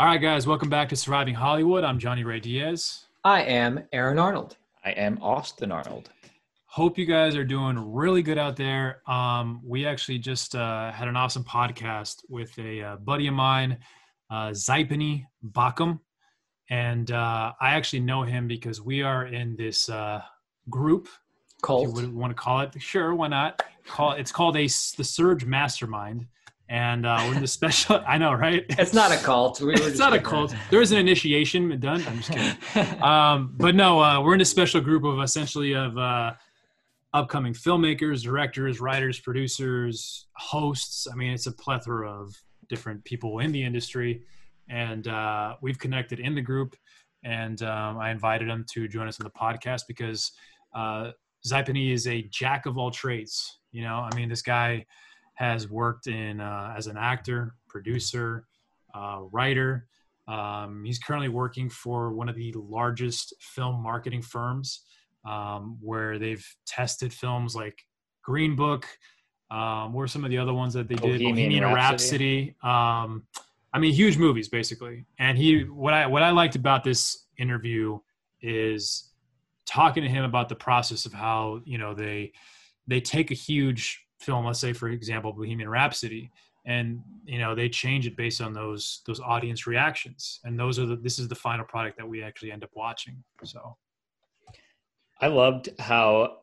All right, guys, welcome back to Surviving Hollywood. I'm Johnny Ray Diaz. I am Aaron Arnold. I am Austin Arnold. Hope you guys are doing really good out there. We actually just had an awesome podcast with a buddy of mine, Xaypani Bakum. And I actually know him because we are in this group. Cult. If you would want to call it. Sure, why not? It's called the Surge Mastermind. And we're in the special, I know, right? It's not a cult. It's not a cult. There is an initiation done. I'm just kidding. But no, we're in a special group of essentially of upcoming filmmakers, directors, writers, producers, hosts. I mean, it's a plethora of different people in the industry. And we've connected in the group. And I invited him to join us on the podcast because Xaypani is a jack of all trades. You know, I mean, this guy has worked in as an actor, producer, writer. He's currently working for one of the largest film marketing firms where they've tested films like Green Book, what were some of the other ones that they did? Bohemian Rhapsody. I mean, huge movies, basically. And what I liked about this interview is talking to him about the process of how, you know, they take a huge film, let's say, for example, Bohemian Rhapsody, and, you know, they change it based on those audience reactions. And this is the final product that we actually end up watching. So I loved how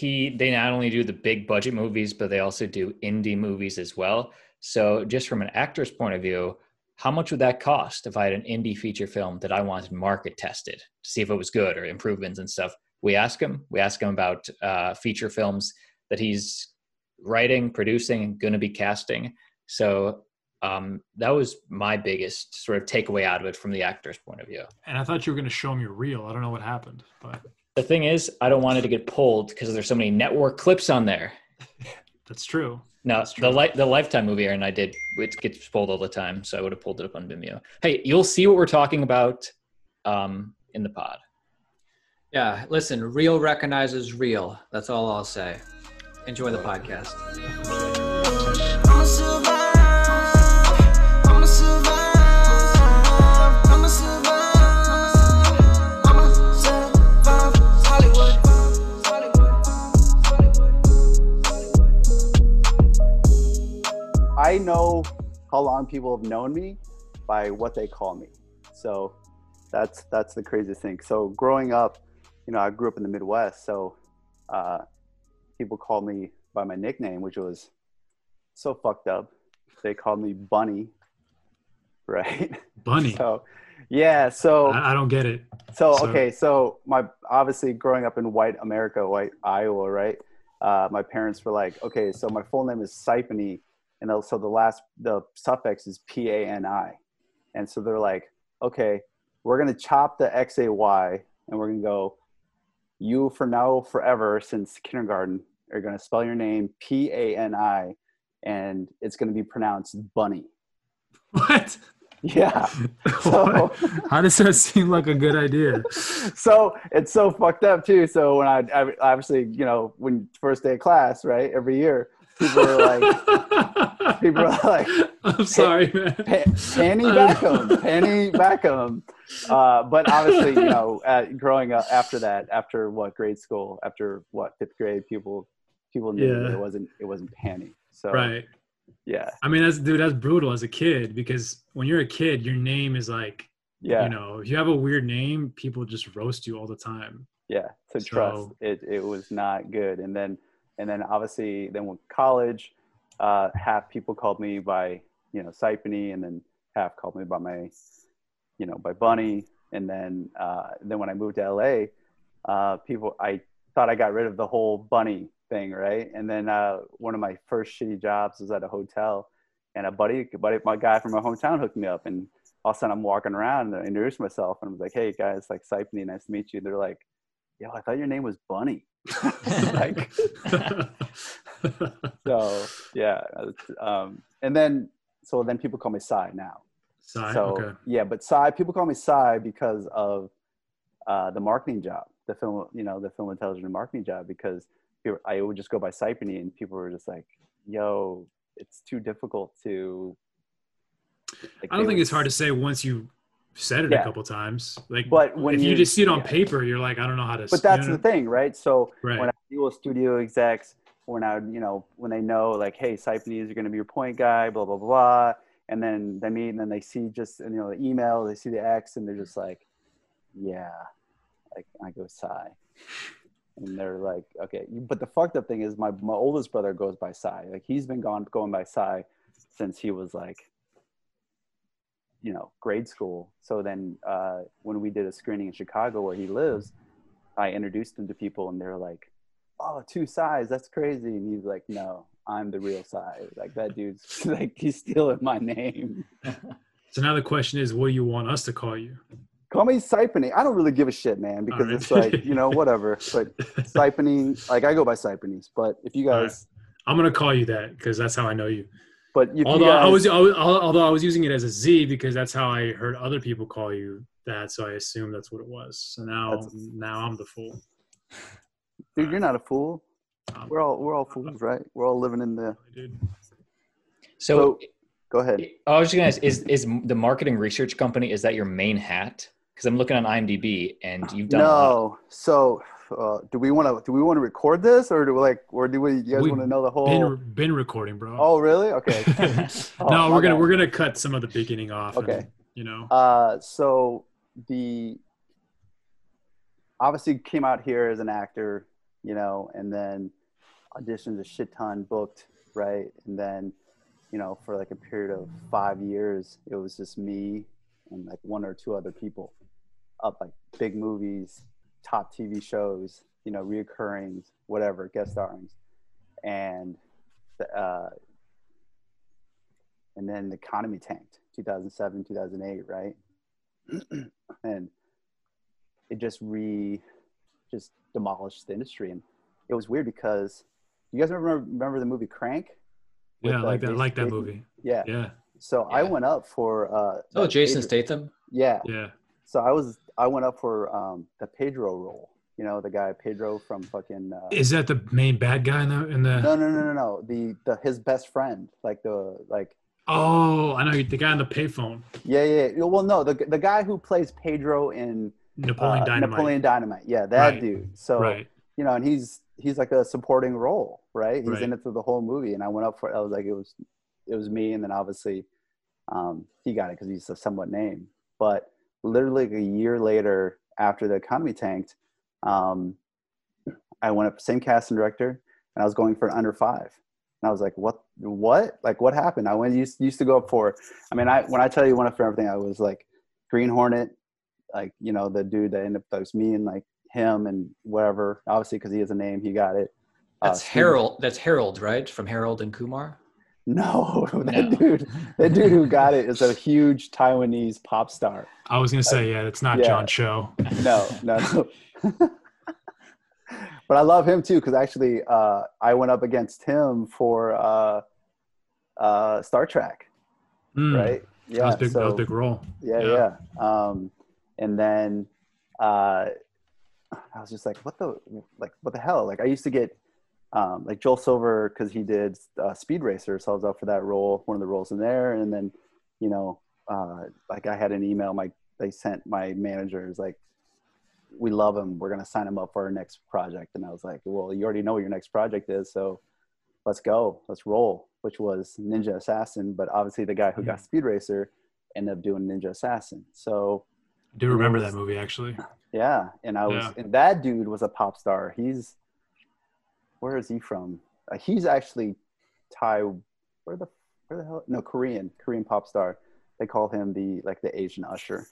they not only do the big budget movies, but they also do indie movies as well. So just from an actor's point of view, how much would that cost if I had an indie feature film that I wanted market tested to see if it was good or improvements and stuff? We ask him about feature films that he's writing, producing, going to be casting. So that was my biggest sort of takeaway out of it from the actor's point of view. And I thought you were going to show me a reel. I don't know what happened, but the thing is, I don't want it to get pulled because there's so many network clips on there. That's true. No, that's true. The Lifetime movie Aaron and I did, it gets pulled all the time. So I would have pulled it up on Vimeo. Hey, you'll see what we're talking about in the pod. Yeah. Listen, real recognizes real. That's all I'll say. Enjoy the podcast. I know how long people have known me by what they call me. So that's the craziest thing. So growing up, you know, I grew up in the Midwest. So, people called me by my nickname, which was so fucked up. They called me Bunny, right? Bunny. So, yeah. So I don't get it. So okay. So obviously growing up in white America, white Iowa, right? My parents were like, okay, so my full name is Xaypani, and also the suffix is P-A-N-I, and so they're like, okay, we're gonna chop the X-A-Y, and we're gonna go, you for now forever since kindergarten are going to spell your name P-A-N-I, and it's going to be pronounced Bunny. What? Yeah. So, what? How does that seem like a good idea? So it's so fucked up too. So when I obviously, you know, when first day of class, right? Every year, people are like, I'm sorry, man. Penny Backham. But obviously, you know, growing up after that, after fifth grade, people knew that it wasn't Penny. So right. Yeah. I mean, that's brutal as a kid, because when you're a kid, your name is like, you know, if you have a weird name, people just roast you all the time. Yeah. So trust it was not good. And then obviously then with college, half people called me by, you know, Xaypani, and then half called me by my, you know, by Bunny. And then when I moved to LA, I thought I got rid of the whole Bunny thing, right? And then one of my first shitty jobs was at a hotel, and my guy from my hometown hooked me up, and all of a sudden I'm walking around and I introduced myself, and I was like, hey guys, like Xaypani, nice to meet you. They're like, yo, I thought your name was Bunny. Like, so yeah, and then people call me Psy now. Psy, so, okay. Yeah, but Psy, people call me Psy because of the marketing job, the film intelligence and marketing job, because I would just go by Xaypani, and people were just like, "Yo, it's too difficult to Like, I don't think it's hard to say once you said it a couple times. Like, but when if you just see it on paper, you're like, I don't know how to. But that's the thing, right? So when I deal with studio execs, when I, you know, when they know, like, hey, Xaypani is going to be your point guy, blah blah blah, and then they meet and then they see just, you know, the email, they see the X, and they're just like, like I go Psy. And they're like, okay. But the fucked up thing is my oldest brother goes by Psy. Like, he's been going by Psy since he was like, you know, grade school. So then when we did a screening in Chicago where he lives, I introduced him to people and they're like, oh, two Psys, that's crazy. And he's like, no, I'm the real Psy. Like, that dude's like, he's stealing my name. So now the question is, what do you want us to call you? Call me Xaypani. I don't really give a shit, man, because it's like, you know, whatever. But Xaypani, like, I go by Xaypani. But if you guys, I'm gonna call you that because that's how I know you. But if although I was using it as a Z because that's how I heard other people call you that, so I assumed that's what it was. So now I'm the fool. Dude, you're not a fool. We're all fools, right? We're all living in the. So go ahead. I was just gonna ask: is the marketing research company? Is that your main hat? Because I'm looking on IMDb, and you've done no. So, do we want to record this, or do we like, or do we? You guys want to know the whole? Been recording, bro. Oh, really? Okay. No, we're gonna cut some of the beginning off. Okay. And, you know. So the obviously came out here as an actor, you know, and then auditioned a shit ton, booked, right, and then, you know, for like a period of 5 years, it was just me and like one or two other people up like big movies, top TV shows, you know, reoccurrings, whatever, guest starrings. And then the economy tanked, 2007, 2008, right? And it just demolished the industry. And it was weird because you guys remember the movie Crank? Yeah, I like that movie. Yeah. Yeah. So I went up for Jason Statham. Yeah. Yeah. So I went up for the Pedro role. You know, the guy Pedro from fucking. Is that the main bad guy in the? No. The his best friend, like. Oh, I know the guy on the payphone. Yeah. Well, no, the guy who plays Pedro in Napoleon Dynamite. Yeah, that dude. So you know, and he's like a supporting role. Right, he's in it through the whole movie, and I went up for it. I was like, it was me, and then obviously, he got it because he's a somewhat name. But literally a year later, after the economy tanked, I went up same casting director, and I was going for an under 5, and I was like, what, like what happened? I used to go up for. I mean, when I tell you went up for everything, I was like Green Hornet, like, you know, the dude that ended up, that was me and like him and whatever. Obviously, because he has a name, he got it. That's Harold. That's Harold, right? From Harold and Kumar. No, that dude who got it is a huge Taiwanese pop star. I was gonna say, that's not John Cho. No. But I love him too, because actually, I went up against him for Star Trek. Mm. Right? Yeah, that was a big role. Yeah. And then I was just like, what the hell? Like, I used to get. Like Joel Silver, because he did Speed Racer, so I was up for that role, one of the roles in there. And then, you know, like I had an email, they sent my managers like, we love him, we're gonna sign him up for our next project. And I was like, well, you already know what your next project is, so let's go, let's roll. Which was Ninja Assassin, but obviously the guy who got Speed Racer ended up doing Ninja Assassin. So I do remember that movie actually. Yeah, and and that dude was a pop star. Where is he from? He's actually Thai. Where the hell? No, Korean pop star. They call him the Asian Usher.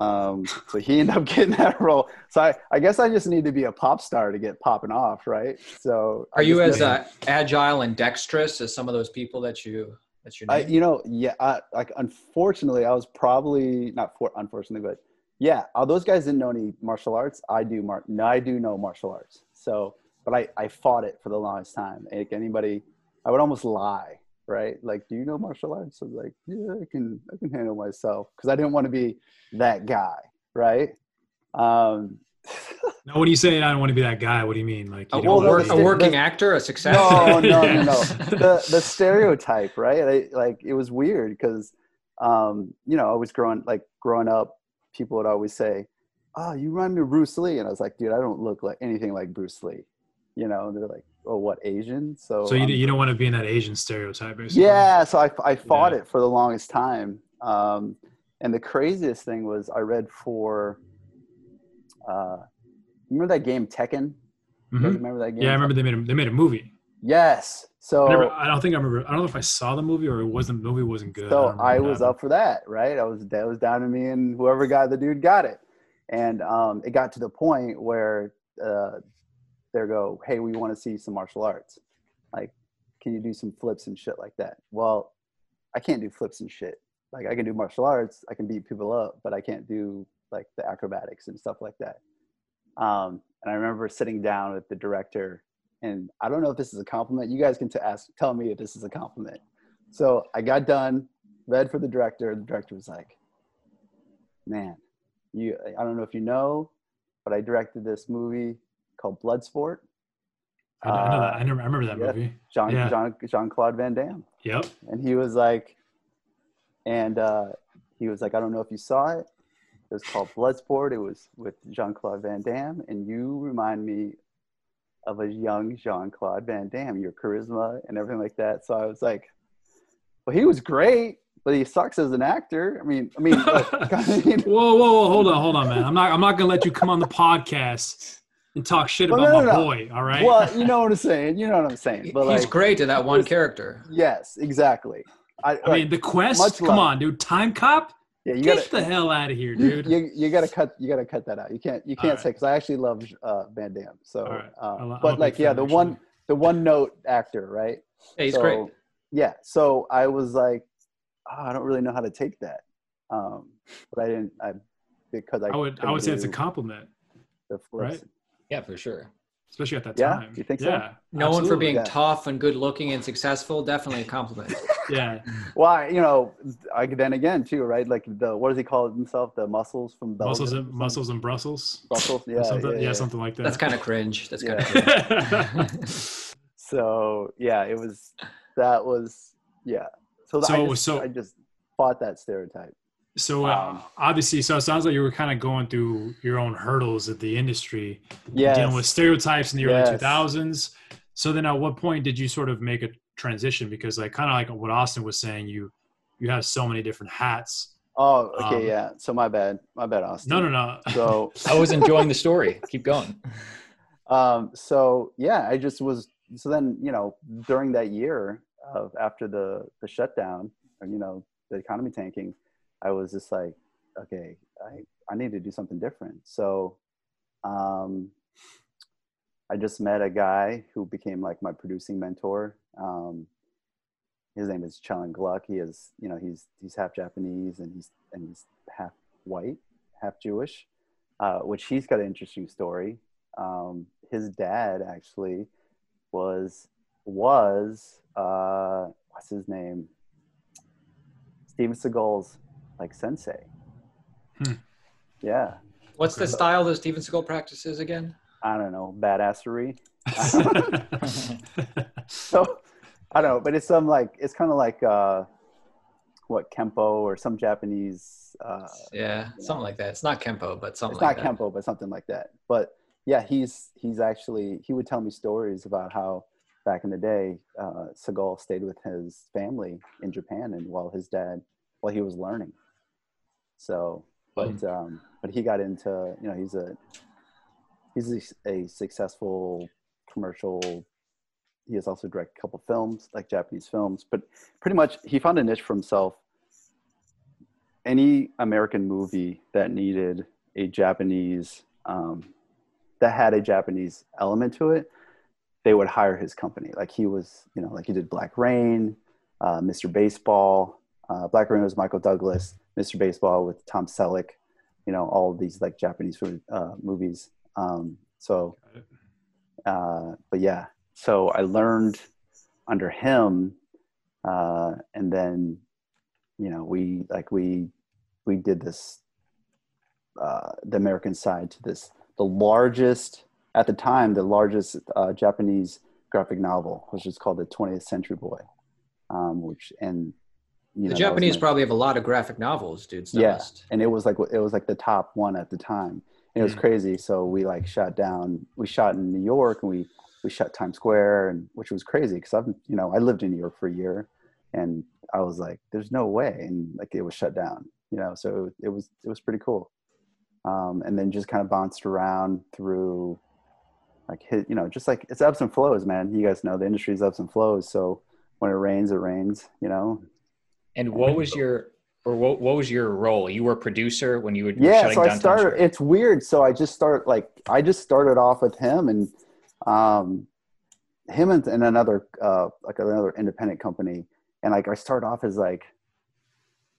So he ended up getting that role. So I guess I just need to be a pop star to get popping off, right? So are you as agile and dexterous as some of those people that you know? Unfortunately, I was probably those guys didn't know any martial arts. I do know martial arts. So. But I fought it for the longest time. Like anybody, I would almost lie, right? Like, do you know martial arts? I was like, yeah, I can handle myself. Because I didn't want to be that guy, right? Now, when you say I don't want to be that guy, what do you mean? Like, a working actor, a success? No. The stereotype, right? It was weird because you know, I was growing up, people would always say, "Oh, you remind me of Bruce Lee." And I was like, dude, I don't look like anything like Bruce Lee, you know? And they're like, "Oh, what, Asian?" So you don't want to be in that Asian stereotype, basically. Yeah. So I fought it for the longest time. And the craziest thing was I read for, remember that game Tekken? Mm-hmm. Remember that game? Yeah, I remember they made a movie. Yes. So I don't know if I saw the movie or the movie wasn't good. So I was up for that, right? That was down to me, and whoever got the dude got it. And it got to the point where they go, "Hey, we want to see some martial arts. Like, can you do some flips and shit like that?" Well, I can't do flips and shit. Like, I can do martial arts, I can beat people up, but I can't do like the acrobatics and stuff like that. And I remember sitting down with the director, and I don't know if this is a compliment. You guys can tell me if this is a compliment. So I got done, read for the director. The director was like, "Man, I don't know if you know, but I directed this movie called Bloodsport." I know that. I remember that movie. Jean-Claude Van Damme. Yep. And he was like, "I don't know if you saw it. It was called Bloodsport. It was with Jean-Claude Van Damme. And you remind me of a young Jean-Claude Van Damme, your charisma and everything like that." So I was like, well, he was great, but he sucks as an actor. I mean, whoa, hold on, man. I'm not gonna let you come on the podcast and talk shit about my boy. All right. Well, you know what I'm saying. But he's great in that one character. Yes, exactly. I mean, The Quest. Come on, dude. Time Cop. Yeah, the hell out of here, dude. You gotta cut that out. You can't say, because I actually love Van Damme. So, right. The one note actor, right? Yeah, he's great. Yeah. So I was like, I don't really know how to take that, but I didn't. I would say it's a compliment, right? Yeah, for sure. Especially at that time. Yeah, you think so? Yeah, known for being tough and good looking and successful, definitely a compliment. Yeah. Well, you know, then again too, right? Like what does he call himself? The muscles from Belgium. Muscles and Brussels. Brussels, yeah, something, yeah. Something like that. That's kind of cringe. So yeah, I just fought that stereotype. So obviously, so it sounds like you were kind of going through your own hurdles at the industry, dealing with stereotypes in the early 2000s. So then, at what point did you sort of make a transition? Because like kind of like what Austin was saying, you have so many different hats. Oh, okay, yeah. So my bad, Austin. No. So I was enjoying the story. Keep going. So yeah, I just was. So then, you know, during that year of after the shutdown, you know, the economy tanking, I was just like, okay, I need to do something different. So I just met a guy who became like my producing mentor. His name is Chan Gluck. He is, you know, he's half Japanese and he's half white, half Jewish, which he's got an interesting story. His dad actually was what's his name? Steven Seagal's like sensei. Yeah. What's the style that Steven Seagal practices again? I don't know. Badassery. So I don't know, but it's some like, it's kind of like Kenpo or some Japanese. Something like that. It's not Kenpo, but something like that. It's not Kenpo, but something like that. But yeah, he's actually, he would tell me stories about how back in the day, Seagal stayed with his family in Japan and while his dad, while he was learning. So, but he got into, you know, he's a successful commercial. He has also directed a couple films, like Japanese films, but pretty much he found a niche for himself. Any American movie that needed a Japanese, that had a Japanese element to it, they would hire his company. Like he was, you know, like he did Black Rain, Mr. Baseball. Black Rain was Michael Douglas, Mr. Baseball with Tom Selleck, you know, all of these like Japanese movies. But yeah, so I learned under him. And then, you know, we did this, the American side to this, the largest Japanese graphic novel, which is called The 20th Century Boy, which, and the Japanese probably have a lot of graphic novels, dude. Yes, yeah. And it was like the top one at the time. And it was crazy. So we like shot in New York, and we shot Times Square, and which was crazy because I lived in New York for a year, and I was like, there's no way, and like it was shut down, so it was pretty cool. And then just kind of bounced around through like hit, just like it's ebbs and flows, man. You guys know the industry's ebbs and flows. So when it rains, And what was your role? You were a producer when you were shutting down. Yeah, so I started, it's weird. So I just started off with him and another like another independent company, and like I started off as like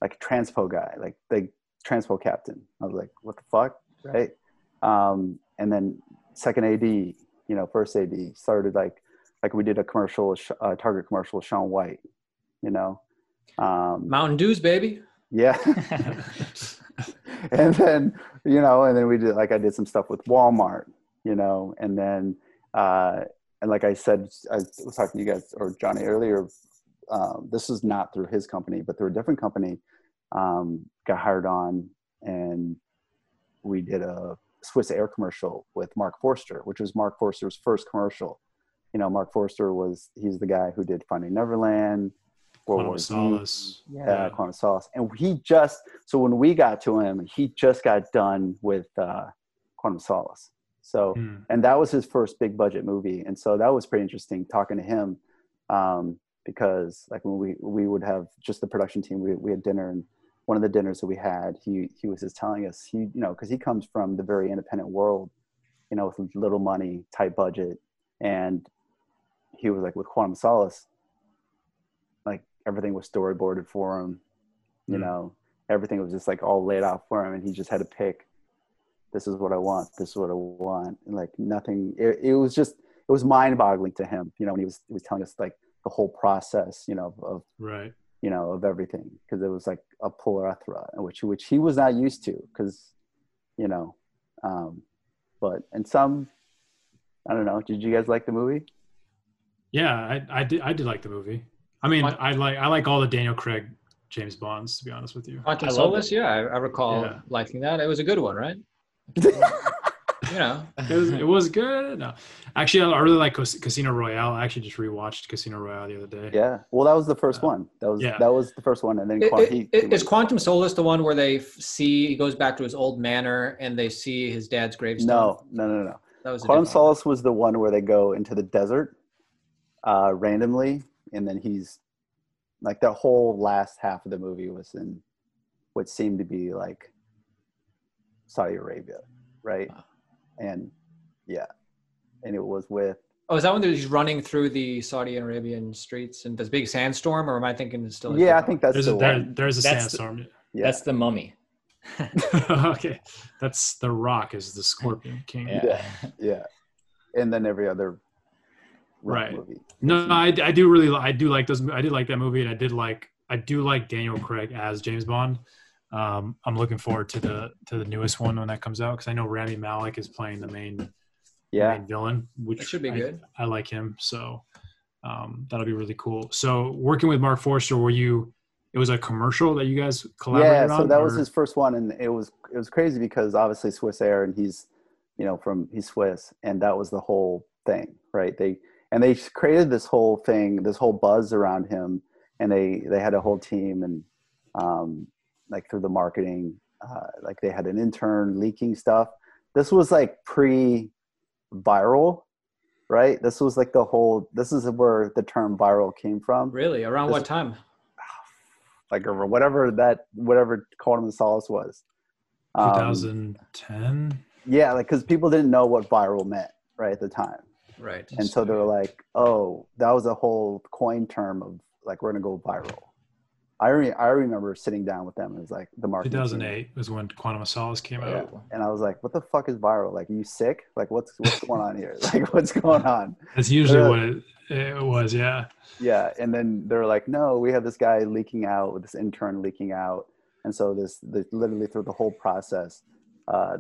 a transpo guy, like the transpo captain. I was like, what the fuck, right? And then second AD, first AD started like we did a commercial, Target commercial with Shaun White, Mountain Dews, baby. Yeah. And then and then we did I did some stuff with Walmart, and then and like I said, I was talking to you guys or Johnny earlier, this is not through his company, but through a different company, got hired on, and we did a Swiss Air commercial with Marc Forster, which was Marc Forster's first commercial. Marc Forster he's the guy who did Finding Neverland, Quantum of Solace. Yeah, Quantum of Solace. And so when we got to him, he just got done with Quantum of Solace. So, and that was his first big budget movie. And so that was pretty interesting talking to him, because like when we would have just the production team, we had dinner, and one of the dinners that we had, he was just telling us, cause he comes from the very independent world, with little money, tight budget. And he was like, with Quantum of Solace, like everything was storyboarded for him, everything was just like all laid out for him. And he just had to pick, this is what I want, this is what I want. And like nothing, it was mind boggling to him, when he was telling us like the whole process, of everything. Cause it was like a plethora, which he was not used to, cause, I don't know. Did you guys like the movie? Yeah, I did like the movie. I mean, I like all the Daniel Craig, James Bonds, to be honest with you. Quantum of Solace, yeah, I recall liking that. It was a good one, right? It was good. No. Actually, I really like Casino Royale. I actually just rewatched Casino Royale the other day. Yeah, well, that was the first one. That was the first one, and then is Quantum Solace the one where they see he goes back to his old manor and they see his dad's gravestone? No. That was Quantum Solace was the one where they go into the desert randomly, and then he's like the whole last half of the movie was in what seemed to be like Saudi Arabia, right? Wow. And it was with is that when he's running through the Saudi Arabian streets and this big sandstorm, or am I thinking it's still? Yeah, I think that's there's a sandstorm. That's The Mummy. Okay, that's The Rock is the Scorpion King. Yeah, and then every other right movie. No, I do like that movie, and I do like Daniel Craig as James Bond. I'm looking forward to the newest one when that comes out, because I know Rami Malek is playing the main villain, which should be good. I like him, so that'll be really cool. So working with Marc Forster, it was a commercial that you guys collaborated on? Yeah, so that was his first one, and it was crazy because obviously Swiss Air, and he's Swiss, and that was the whole thing, right? They created this whole buzz around him, and they had a whole team, and like through the marketing, like they had an intern leaking stuff. This was like pre-viral, right? This is where the term viral came from. Really? Around what time? Like or whatever Quantum of Solace was. 2010? Yeah, like because people didn't know what viral meant right at the time. Right. And so they were like, oh, that was a whole coin term of like, we're going to go viral. I remember sitting down with them, and it was like the market. 2008 was when Quantum of Solace came out. And I was like, what the fuck is viral? Like, are you sick? Like, what's going on here? Like, what's going on? That's usually what it was, yeah. Yeah, and then they're like, no, we have this guy leaking out, this intern leaking out. And so literally through the whole process,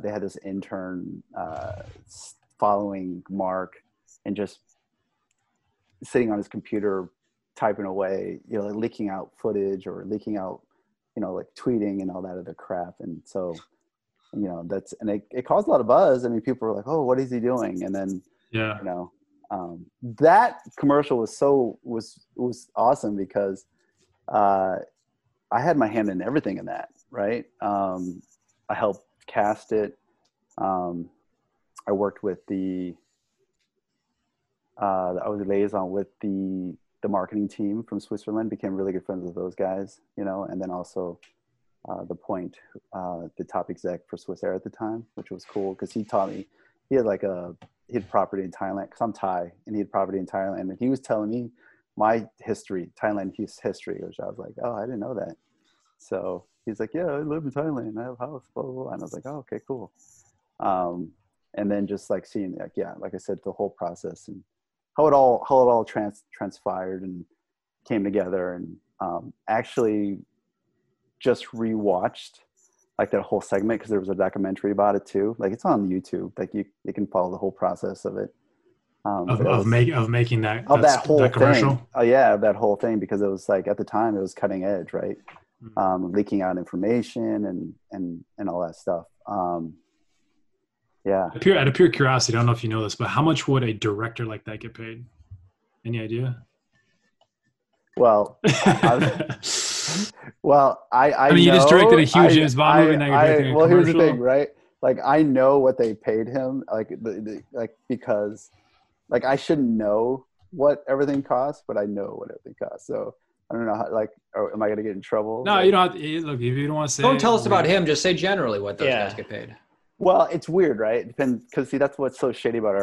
they had this intern following Mark and just sitting on his computer typing away, you know, like leaking out footage or leaking out, you know, like tweeting and all that other crap. And so, you know, that's, and it caused a lot of buzz. I mean, people were like, oh, what is he doing? And then, yeah, you know, that commercial was was awesome because I had my hand in everything in that, right? I helped cast it. I worked with I was a liaison with the marketing team from Switzerland, became really good friends with those guys, you know, and then also the top exec for Swiss Air at the time, which was cool because he taught me, he had property in Thailand because I'm Thai, and he had property in Thailand, and he was telling me my history, Thailand history, which I was like, oh, I didn't know that. So he's like, yeah, I live in Thailand, I have a house, blah, blah, blah. And I was like, oh, okay, cool. And then just like seeing, like, yeah, like I said, the whole process and how it all transpired and came together. And actually just rewatched like that whole segment because there was a documentary about it too. Like it's on YouTube. Like you can follow the whole process of it. Of making that whole commercial thing. Oh yeah, that whole thing, because it was like at the time it was cutting edge, right? Mm-hmm. Leaking out information and all that stuff. Yeah. Out of pure curiosity, I don't know if you know this, but how much would a director like that get paid? Any idea? Well, I mean, you just directed a huge James Bond movie. Well, here's the thing, right? Like, I know what they paid him, like, because, like, I shouldn't know what everything costs, but I know what everything costs. So I don't know how, like, am I gonna get in trouble? No, like, you don't have to. Look, if you don't want to say, don't tell us about him. Just say generally what those guys get paid. Well, it's weird, right? Because see, that's what's so shitty about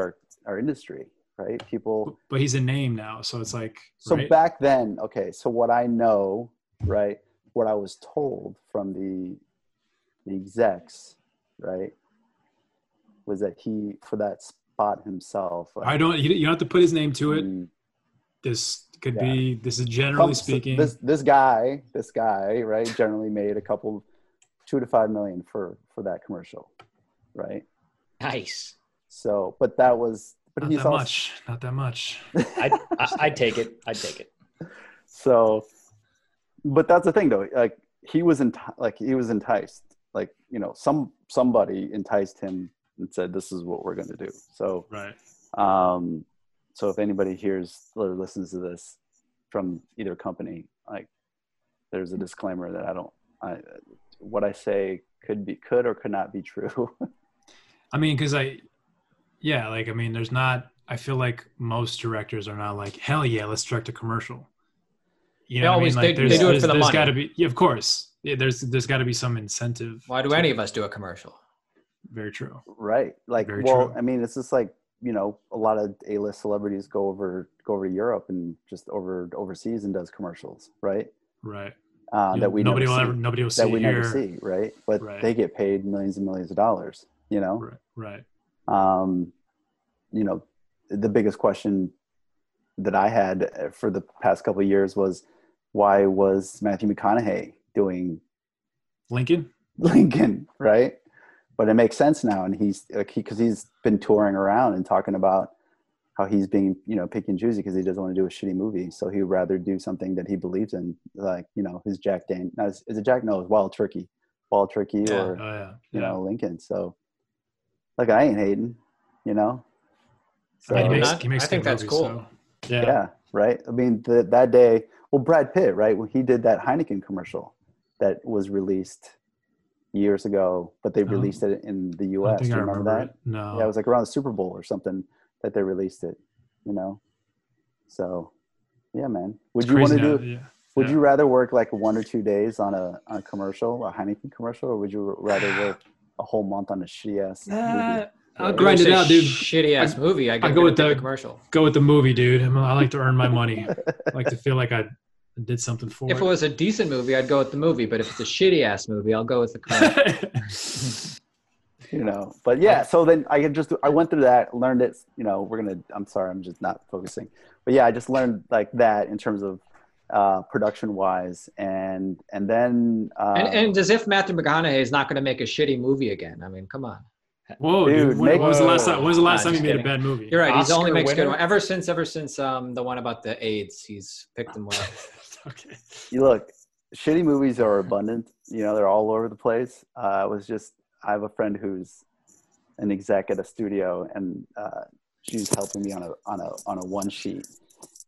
our industry, right? People. But he's a name now, so it's like. So right? Back then, okay. So what I know, right? What I was told from the execs, right, was that he for that spot himself. Like, you don't have to put his name to it. This could be. This is generally speaking. So this guy, right? Generally made a couple, $2 to $5 million for that commercial. Right. Nice. So, not that much. I'd take it. So, but that's the thing though. Like he was enticed, like, you know, somebody enticed him and said, this is what we're going to do. So, right. So if anybody hears or listens to this from either company, like there's a disclaimer that what I say could or could not be true. I mean, there's not, I feel like most directors are not like, hell yeah, let's direct a commercial. You know, always, like, they do it for the money. Gotta be, yeah, of course. Yeah, there's gotta be some incentive. Why do any of us do a commercial? Very true. Right. Like, well, I mean, it's just like, you know, a lot of A-list celebrities go over to Europe and just overseas and does commercials. Right. Right. That we never see, right? But they get paid millions and millions of dollars, you know? Right. You know, the biggest question that I had for the past couple of years was, why was Matthew McConaughey doing Lincoln, right? But it makes sense now, and he's like, because he's been touring around and talking about how he's being, you know, picky and choosy because he doesn't want to do a shitty movie. So he'd rather do something that he believes in, like, you know, his Jack Daniel. It's Wild Turkey or Lincoln. So, like, I ain't hating, you know? So, I mean, he makes I think that's movies, cool. So. Yeah. Yeah, right? I mean, that day, well, Brad Pitt, right? Well, he did that Heineken commercial that was released years ago, but they released it in the U.S. Do you remember that? No. Yeah, it was like around the Super Bowl or something that they released it, you know? So, yeah, man. Would you rather work like 1 or 2 days on a commercial, a Heineken commercial, or would you rather work a whole month on a shitty-ass movie? I'll grind it out, dude. Shitty-ass movie. I go with the commercial. Go with the movie, dude. I like to earn my money. I like to feel like I did something for it. If it was a decent movie, I'd go with the movie. But if it's a shitty-ass movie, I'll go with the commercial. You know, but yeah, so then I went through that, learned it, you know, I'm sorry, I'm just not focusing. But yeah, I just learned like that in terms of production wise. And then. And as if Matthew McConaughey is not going to make a shitty movie again. I mean, come on. Whoa, dude! When was the last time you made a bad movie? You're right. Oscar he only makes winner? Good ones. Ever since the one about the AIDS, he's picked them well. Okay. You look, shitty movies are abundant. You know, they're all over the place. I have a friend who's an exec at a studio, and she's helping me on a one sheet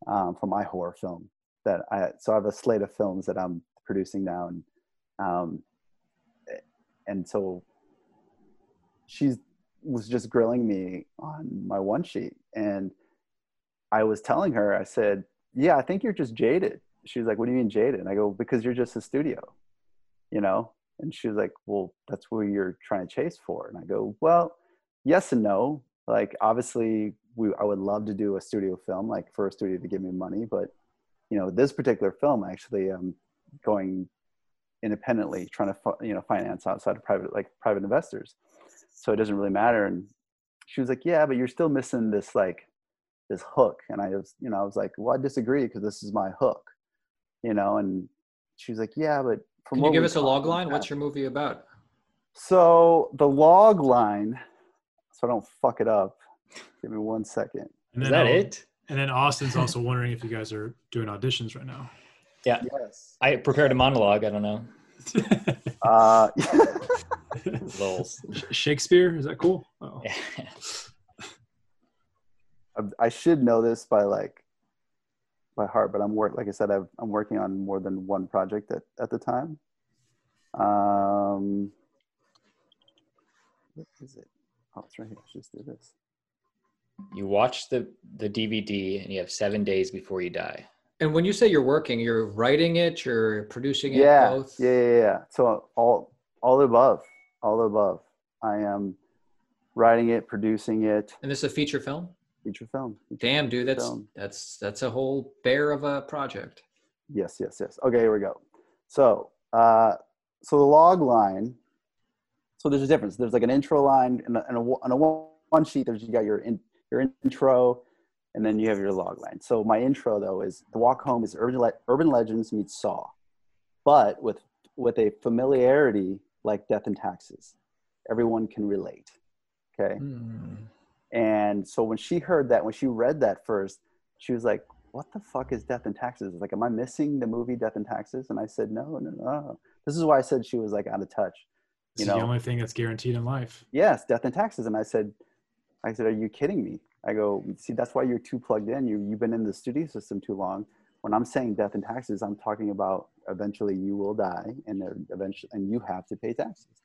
for my horror film. So I have a slate of films that I'm producing now, and so. She was just grilling me on my one sheet. And I was telling her, I said, yeah, I think you're just jaded. She was like, what do you mean jaded? And I go, because you're just a studio, you know? And she was like, well, that's what you're trying to chase for. And I go, well, yes and no. Like, obviously, I would love to do a studio film, like for a studio to give me money. But, you know, this particular film, actually, I'm going independently, trying to, finance outside of private investors. So it doesn't really matter. And she was like, yeah, but you're still missing this hook. And I was like, well, I disagree, because this is my hook, you know? And she was like, yeah, but from Can you give us a log line? What's your movie about? So the log line, so I don't fuck it up. Give me one second. And then Austin's also wondering if you guys are doing auditions right now. Yeah. Yes. I prepared a monologue. I don't know. Shakespeare, is that cool? Oh. Yeah. I should know this by heart, but I'm working on more than one project at the time. What is it? Oh, it's right here. I just did this. You watch the DVD and you have 7 days before you die. And when you say you're working, you're writing it, you're producing it, both? Yeah. So all above. I am writing it, producing it. And this is a feature film? Feature film. Damn, dude, that's a whole bear of a project. Yes. Okay, here we go. So the log line, so there's a difference. There's like an intro line, and on a one sheet, you got your intro, and then you have your log line. So my intro, though, is The Walk Home is urban legends meets Saw, but with a familiarity like death and taxes. Everyone can relate, okay? Mm. And so when she heard that, when she read that first, she was like, what the fuck is death and taxes? Like, am I missing the movie Death and Taxes? And I said, no. This is why I said she was like out of touch. This is the only thing that's guaranteed in life. Yes, death and taxes. And I said, are you kidding me? I go, see, that's why you're too plugged in. You've been in the studio system too long. When I'm saying death and taxes, I'm talking about eventually you will die, and you have to pay taxes.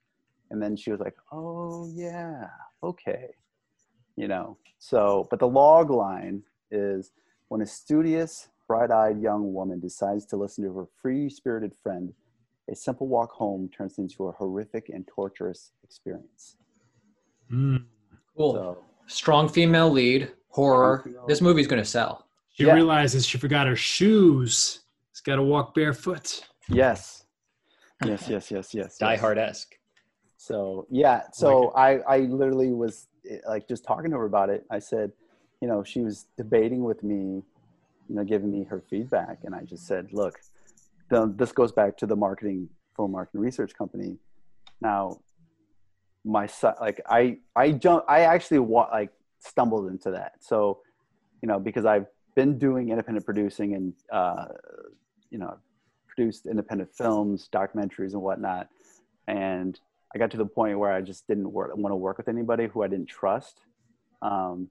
And then she was like, oh yeah, okay. But the log line is, when a studious, bright-eyed young woman decides to listen to her free-spirited friend, a simple walk home turns into a horrific and torturous experience. Mm. Cool. So, strong female lead, horror. This movie's going to sell. She realizes she forgot her shoes. She's got to walk barefoot. Yes. Die Hard-esque. So, yeah. So I literally was like just talking to her about it. I said, she was debating with me, giving me her feedback. And I just said, look, this goes back to the film marketing research company. Now, I actually stumbled into that. So, because I've been doing independent producing and, produced independent films, documentaries and whatnot. And I got to the point where I just didn't want to work with anybody who I didn't trust. So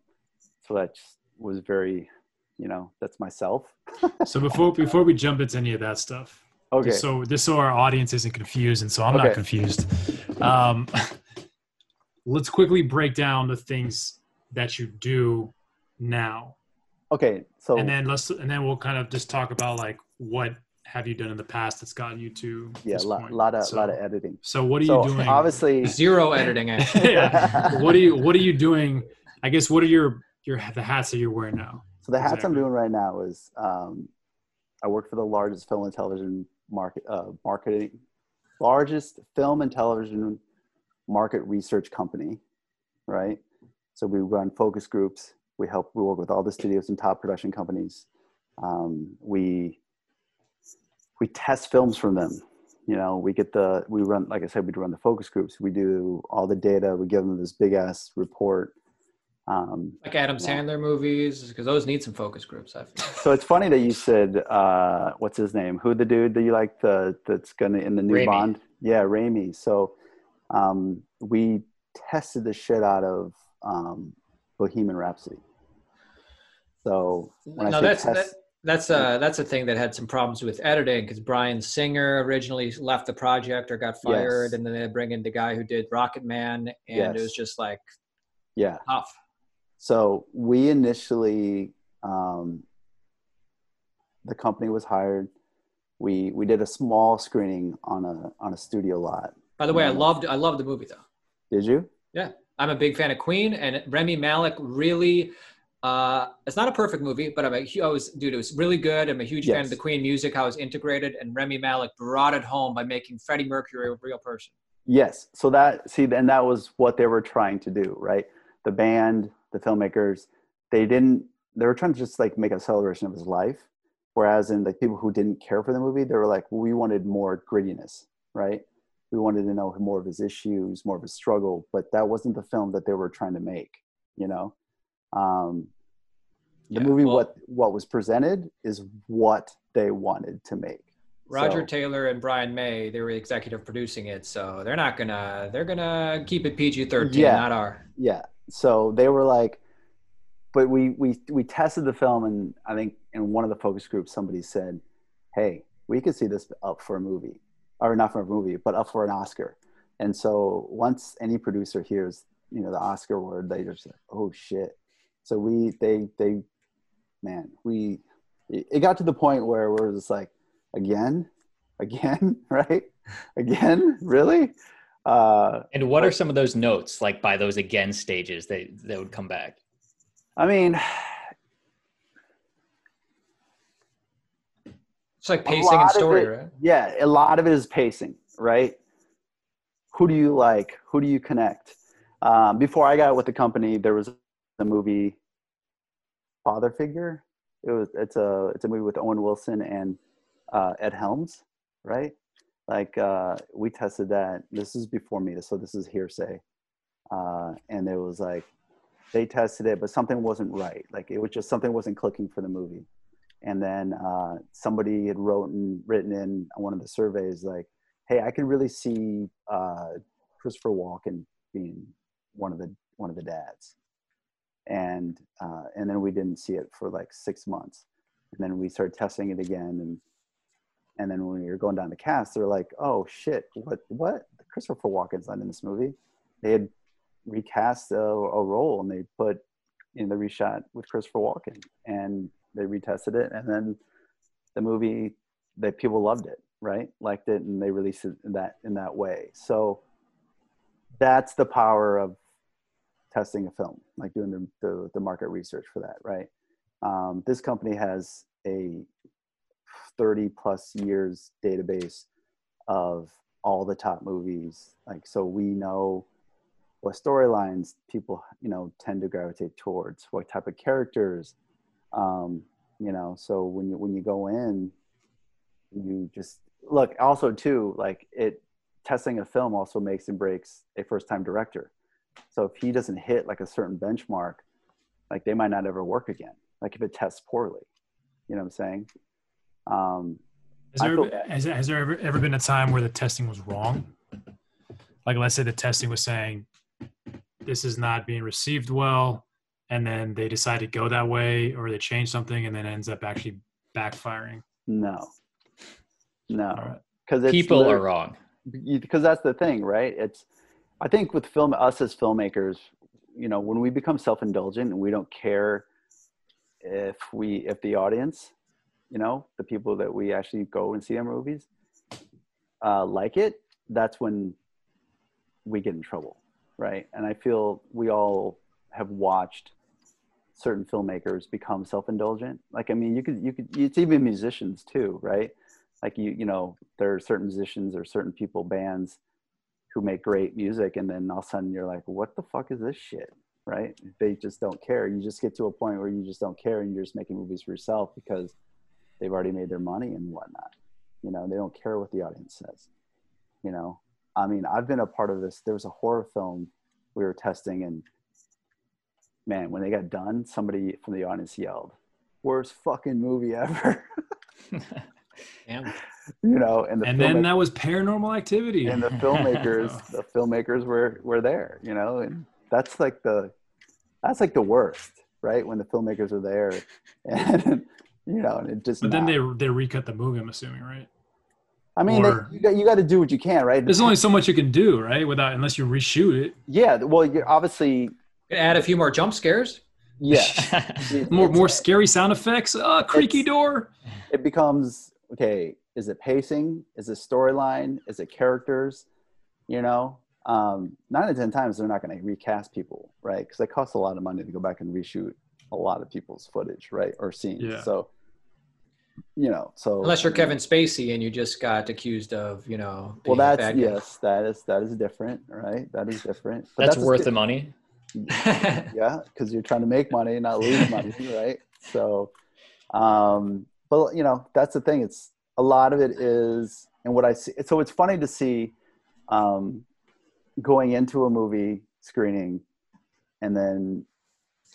that just was very, that's myself. So before we jump into any of that stuff. Okay. So our audience isn't confused. And so I'm not confused. Let's quickly break down the things that you do now. Okay. So, and then we'll kind of just talk about like, what have you done in the past that's gotten you to this point? A lot of editing. So what are you doing? Obviously zero editing. Yeah. What are you doing? I guess, what are the hats that you're wearing now? So the hats I'm doing right now is, I work for the largest film and television market research company, right? So we run focus groups. We work with all the studios and top production companies. We test films from them. You know, we get the, we run, like I said, we run the focus groups. We do all the data. We give them this big ass report. Like Adam Sandler movies, because those need some focus groups. So it's funny that you said, what's his name? Who the dude that you like, the that's gonna in the new Raimi. Bond? Yeah, Raimi. So we tested the shit out of Bohemian Rhapsody. So when that's a thing that had some problems with editing, because Brian Singer originally left the project or got fired, and then they bring in the guy who did Rocket Man, and it was just like tough. So we initially, the company was hired. We did a small screening on a studio lot. By the way, I loved the movie though. Did you? Yeah, I'm a big fan of Queen, and Rami Malek really. It's not a perfect movie, but it was really good. I'm a huge fan of the Queen music, how it's integrated, and Rami Malek brought it home by making Freddie Mercury a real person. Yes. So that was what they were trying to do, right? The band, the filmmakers, they were trying to just like make a celebration of his life. Whereas in like people who didn't care for the movie, they were like, well, we wanted more grittiness, right? We wanted to know more of his issues, more of his struggle, but that wasn't the film that they were trying to make, you know? What was presented is what they wanted to make. Roger Taylor and Brian May, they were executive producing it, so they're gonna keep it PG-13, not R. Yeah. So they were like, but we tested the film, and I think in one of the focus groups somebody said, hey, we could see this up for a movie, or not for a movie, but up for an Oscar. And so once any producer hears, you know, the Oscar word, they just like, oh shit. So it got to the point where we're just like, again, right? Again, really? And what are some of those notes, like by those again stages that would come back? I mean, it's like pacing and story, right? Yeah, a lot of it is pacing, right? Who do you like? Who do you connect? Before I got with the company, there was the movie Father Figure. It's a movie with Owen Wilson and Ed Helms, right? Like we tested that. This is before me, so this is hearsay. And it was like they tested it, but something wasn't right. Like it was just something wasn't clicking for the movie. And then somebody had written in one of the surveys like, "Hey, I could really see Christopher Walken being one of the dads." And then we didn't see it for like 6 months, and then we started testing it again, and then when we were going down to cast, they're like, oh shit, what? Christopher Walken's not in this movie. They had recast a role, and they put in the reshot with Christopher Walken, and they retested it, and then the movie, that people loved it, right? Liked it, and they released it in that way. So that's the power of testing a film, like doing the market research for that, right? This company has a 30 plus years database of all the top movies. Like, so we know what storylines people, you know, tend to gravitate towards, what type of characters, you know, so when you go in, you just look also too, like testing a film also makes and breaks a first-time director. So if he doesn't hit like a certain benchmark, like they might not ever work again. Like if it tests poorly, you know what I'm saying? Has there ever been a time where the testing was wrong? Like let's say the testing was saying, this is not being received well, and then they decide to go that way, or they change something and then ends up actually backfiring? No. Because people are wrong. Because that's the thing, right? I think with film, us as filmmakers, you know, when we become self-indulgent and we don't care if the audience, you know, the people that we actually go and see our movies like it, that's when we get in trouble, right? And I feel we all have watched certain filmmakers become self-indulgent. Like, I mean, you could, it's even musicians too, right? Like you know, there are certain musicians or certain people, bands, who make great music, and then all of a sudden you're like, what the fuck is this shit, right? They just don't care. You just get to a point where you just don't care, and you're just making movies for yourself because they've already made their money and whatnot, You know, they don't care what the audience says. You know, I mean, I've been a part of this. There was a horror film we were testing, and man, when they got done, somebody from the audience yelled, "Worst fucking movie ever." Damn. You know, and then that was Paranormal Activity. And the filmmakers, were there, you know, and that's like the worst, right? When the filmmakers are there, and you know, and it just. But then they recut the movie, I'm assuming, right? I mean, you got to do what you can, right? There's only so much you can do, right? Unless you reshoot it. Yeah, well, you're obviously add a few more jump scares. Yeah, more scary sound effects. Creaky door. It becomes okay. Is it pacing? Is it storyline? Is it characters? You know, 9 to 10 times they're not going to recast people, right? Because it costs a lot of money to go back and reshoot a lot of people's footage, right, or scenes. Yeah. So, you know, so unless you're Kevin Spacey and you just got accused of, you know, being a bad guy. Yes, that is different, right? That is different. But that's worth the money. Yeah, because you're trying to make money, not lose money, right? So, but you know, that's the thing. It's a lot of it is, and what I see. So it's funny to see going into a movie screening, and then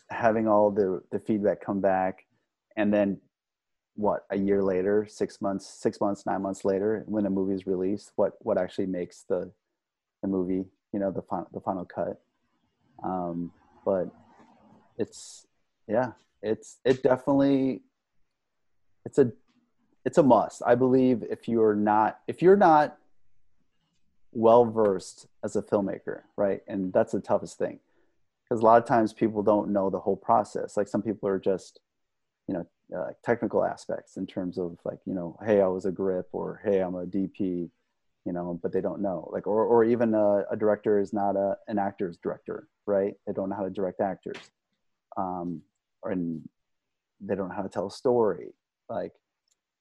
having all the feedback come back, and then what? A year later, 6 months, 9 months later, when a movie is released, what actually makes the movie? You know, the final cut. But it's definitely a must. I believe if you're not well versed as a filmmaker, right? And that's the toughest thing, because a lot of times people don't know the whole process. Like some people are just, you know, technical aspects in terms of like, you know, hey, I was a grip, or hey, I'm a DP, you know, but they don't know, like, or even a director is not an actor's director, right? They don't know how to direct actors, and they don't know how to tell a story. Like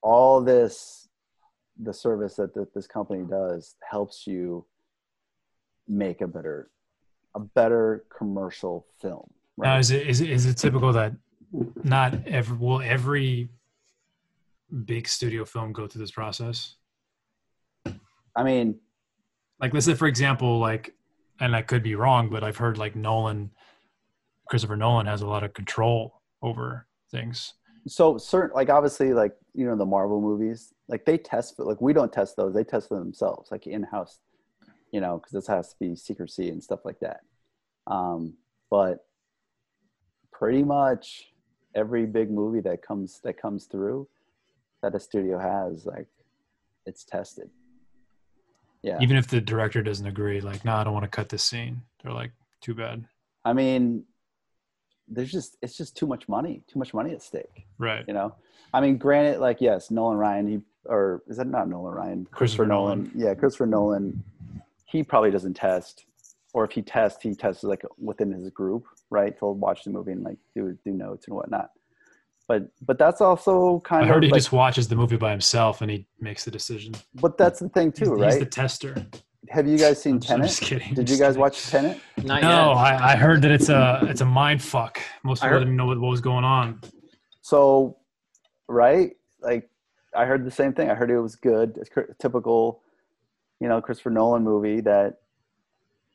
all this, the service that this company does helps you make a better commercial film. Right? Now, is it typical that will every big studio film go through this process? I mean, like, let's say, for example, like, and I could be wrong, but I've heard like Christopher Nolan has a lot of control over things. So certain, like, obviously, like, you know, the Marvel movies, like they test, but like, we don't test those. They test them themselves, like in-house, you know, cause this has to be secrecy and stuff like that. But pretty much every big movie that comes through that a studio has, like, it's tested. Yeah. Even if the director doesn't agree, like, no, I don't want to cut this scene. They're like, too bad. I mean, it's just too much money at stake. Right. You know, I mean, granted, like, yes, Christopher Nolan. Yeah. Christopher Nolan, he probably doesn't test, or if he tests, he tests like within his group, right? He'll watch the movie and like do notes and whatnot. But that's also kind of. I heard he like, just watches the movie by himself and he makes the decision. But that's the thing too, right? He's the tester. Have you guys seen Tenet? I'm just kidding. Did you guys watch Tenet? Not yet. No, I heard that it's a mind fuck. Most people didn't know what was going on. So, right? Like, I heard the same thing. I heard it was good. It's a typical, you know, Christopher Nolan movie that.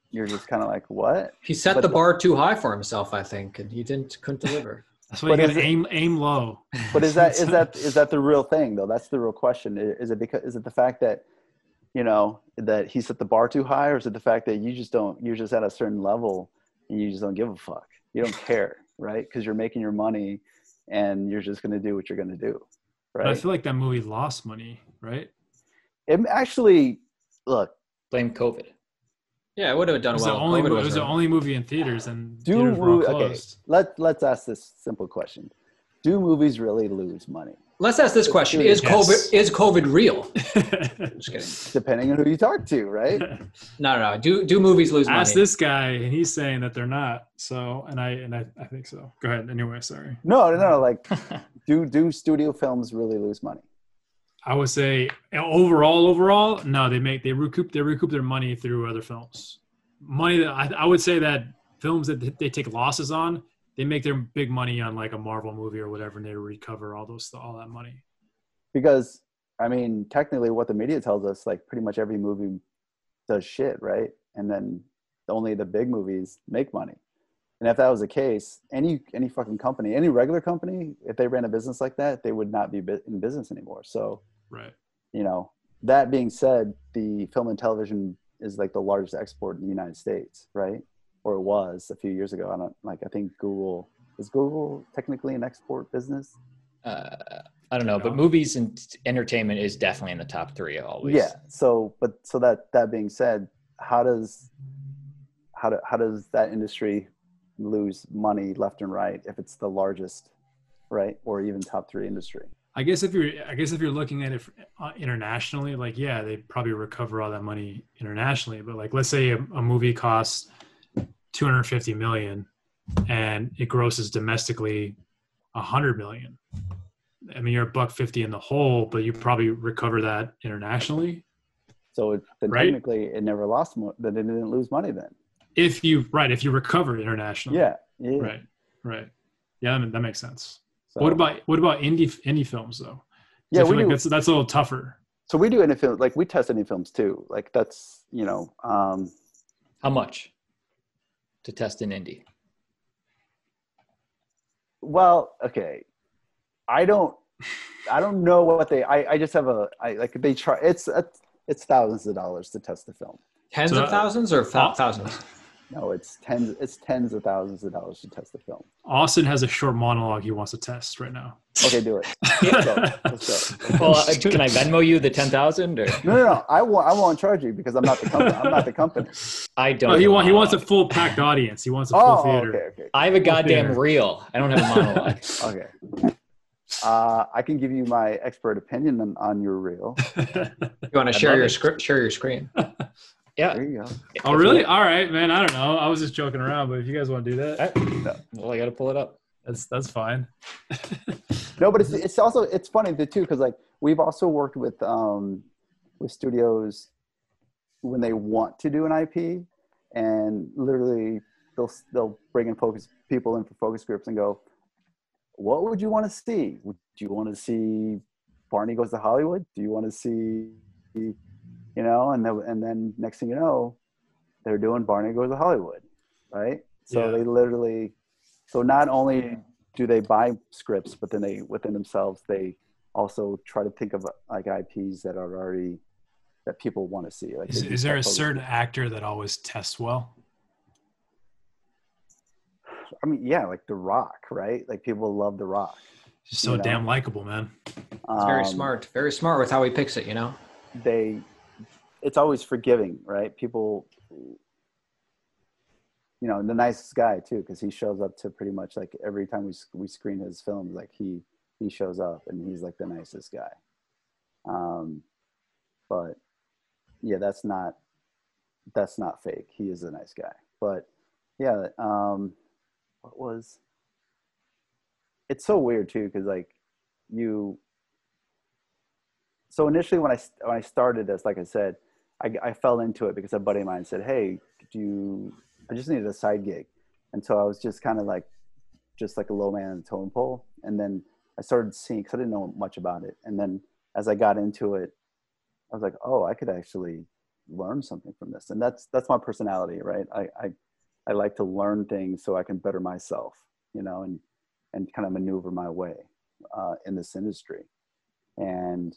You're just kind of like, what? He set the bar too high for himself, I think, and he couldn't deliver. That's why you got to aim low. But is that the real thing though? That's the real question. Is it the fact that, you know, that he set the bar too high, or is it the fact that you're just at a certain level and you just don't give a fuck? You don't care, right? Because you're making your money and you're just going to do what you're going to do, right? But I feel like that movie lost money, right? It actually, look, blame COVID. Yeah, it would have done well. It was the only movie in theaters, and theaters were all closed. Okay, let's ask this simple question: do movies really lose money? Let's ask this question: Is COVID real? Just kidding. Depending on who you talk to, right? No. Do movies lose money? Ask this guy, and he's saying that they're not. So, and I think so. Go ahead. Anyway, sorry. No. Like, do studio films really lose money? I would say overall, no, they recoup their money through other films. Money that I would say that films that they take losses on, they make their big money on like a Marvel movie or whatever, and they recover all that money. Because I mean, technically what the media tells us, like pretty much every movie does shit, right? And then only the big movies make money. And if that was the case, any fucking company, any regular company, if they ran a business like that, they would not be in business anymore. So, right. You know, that being said, the film and television is like the largest export in the United States, right? Or it was a few years ago. I don't like, I think Google, is Google technically an export business? I don't know, but movies and entertainment is definitely in the top three always. Yeah. So, but so that being said, how does that industry lose money left and right if it's the largest, right? Or even top three industry. I guess if you're looking at it internationally, like, yeah, they probably recover all that money internationally, but like, let's say a movie costs $250 million and it grosses domestically $100 million. I mean, you're $1.50 in the hole, but you probably recover that internationally. So technically it never lost money, but it didn't lose money then. If you recover internationally. Yeah. Right. Yeah, I mean, that makes sense. So, what about indie films though? Yeah, I feel like that's a little tougher. So we do indie films, like we test indie films too. Like that's, you know, how much to test an indie? Well, okay. I don't know what they, I just have like they try, it's thousands of dollars to test the film. Tens of thousands or thousands? No, it's tens of thousands of dollars to test the film. Austin has a short monologue he wants to test right now. Okay, do it. Let's go. Well, can I Venmo you the 10,000? No. I won't charge you because I'm not the company. I don't. No, he wants a full packed audience. He wants a full theater. Okay. I have a goddamn theater. Reel. I don't have a monologue. Okay. I can give you my expert opinion on your reel. You want to share your script? Share your screen. Yeah. There you go. Oh, really? All right, man. I don't know. I was just joking around, but if you guys want to do that, well, I got to pull it up. That's fine. No, but it's also, it's funny too, because like we've also worked with studios when they want to do an IP, and literally they'll bring in people in for focus groups and go, what would you want to see? Do you want to see Barney Goes to Hollywood? Do you want to see, you know, and then next thing you know, they're doing Barney Goes to Hollywood, right? So they literally, so not only do they buy scripts, but then they, within themselves, they also try to think of like IPs that are already, that people want to see. Like, is there a certain actor that always tests well? I mean, yeah, like The Rock, right? Like people love The Rock. He's so damn likable, man. It's very smart with how he picks it, you know? It's always forgiving, right? People, you know, the nicest guy too, because he shows up to pretty much like every time we screen his films, like he shows up and he's like the nicest guy. But yeah, that's not fake. He is a nice guy, but yeah. It's so weird too, because like so initially when I started this, like I said, I fell into it because a buddy of mine said, hey, I just needed a side gig. And so I was just kind of like, just like a low man on the totem pole. And then I started seeing, because I didn't know much about it. And then as I got into it, I was like, oh, I could actually learn something from this. And that's my personality, right? I like to learn things so I can better myself, you know, and kind of maneuver my way in this industry. And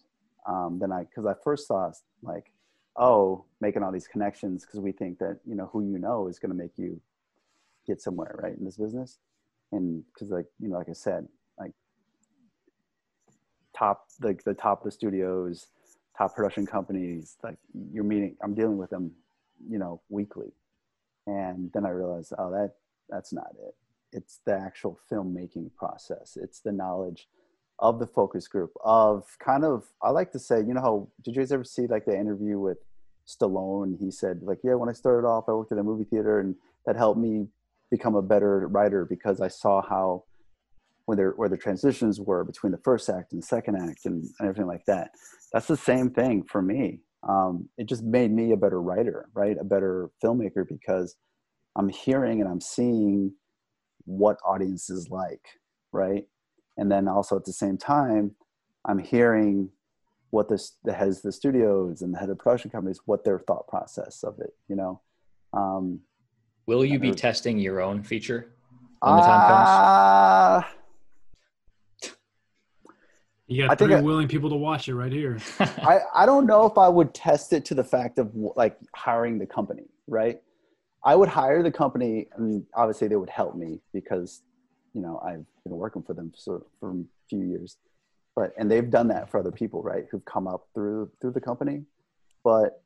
then I first thought like, oh, making all these connections, because we think that, you know, who you know is going to make you get somewhere, right, in this business. And because like, you know, like I said, like the top of the studios, top production companies, like I'm dealing with them, you know, weekly. And then I realized, oh, that's not it. It's the actual filmmaking process. It's the knowledge of the focus group, of kind of, I like to say, you know, how, did you guys ever see like the interview with Stallone? He said like, yeah, when I started off, I worked at a movie theater and that helped me become a better writer because I saw how, where the transitions were between the first act and the second act and everything like that. That's the same thing for me. It just made me a better writer, right? A better filmmaker, because I'm hearing and I'm seeing what audiences like, right? And then also at the same time, I'm hearing what the heads of the studios and the head of production companies, what their thought process of it, you know. Will you be testing your own feature when the time comes? You got three willing people to watch it right here. I don't know if I would test it to the fact of like hiring the company, right? I would hire the company, and obviously they would help me because, you know, I've been working for them for a few years, and they've done that for other people, right? Who've come up through the company. But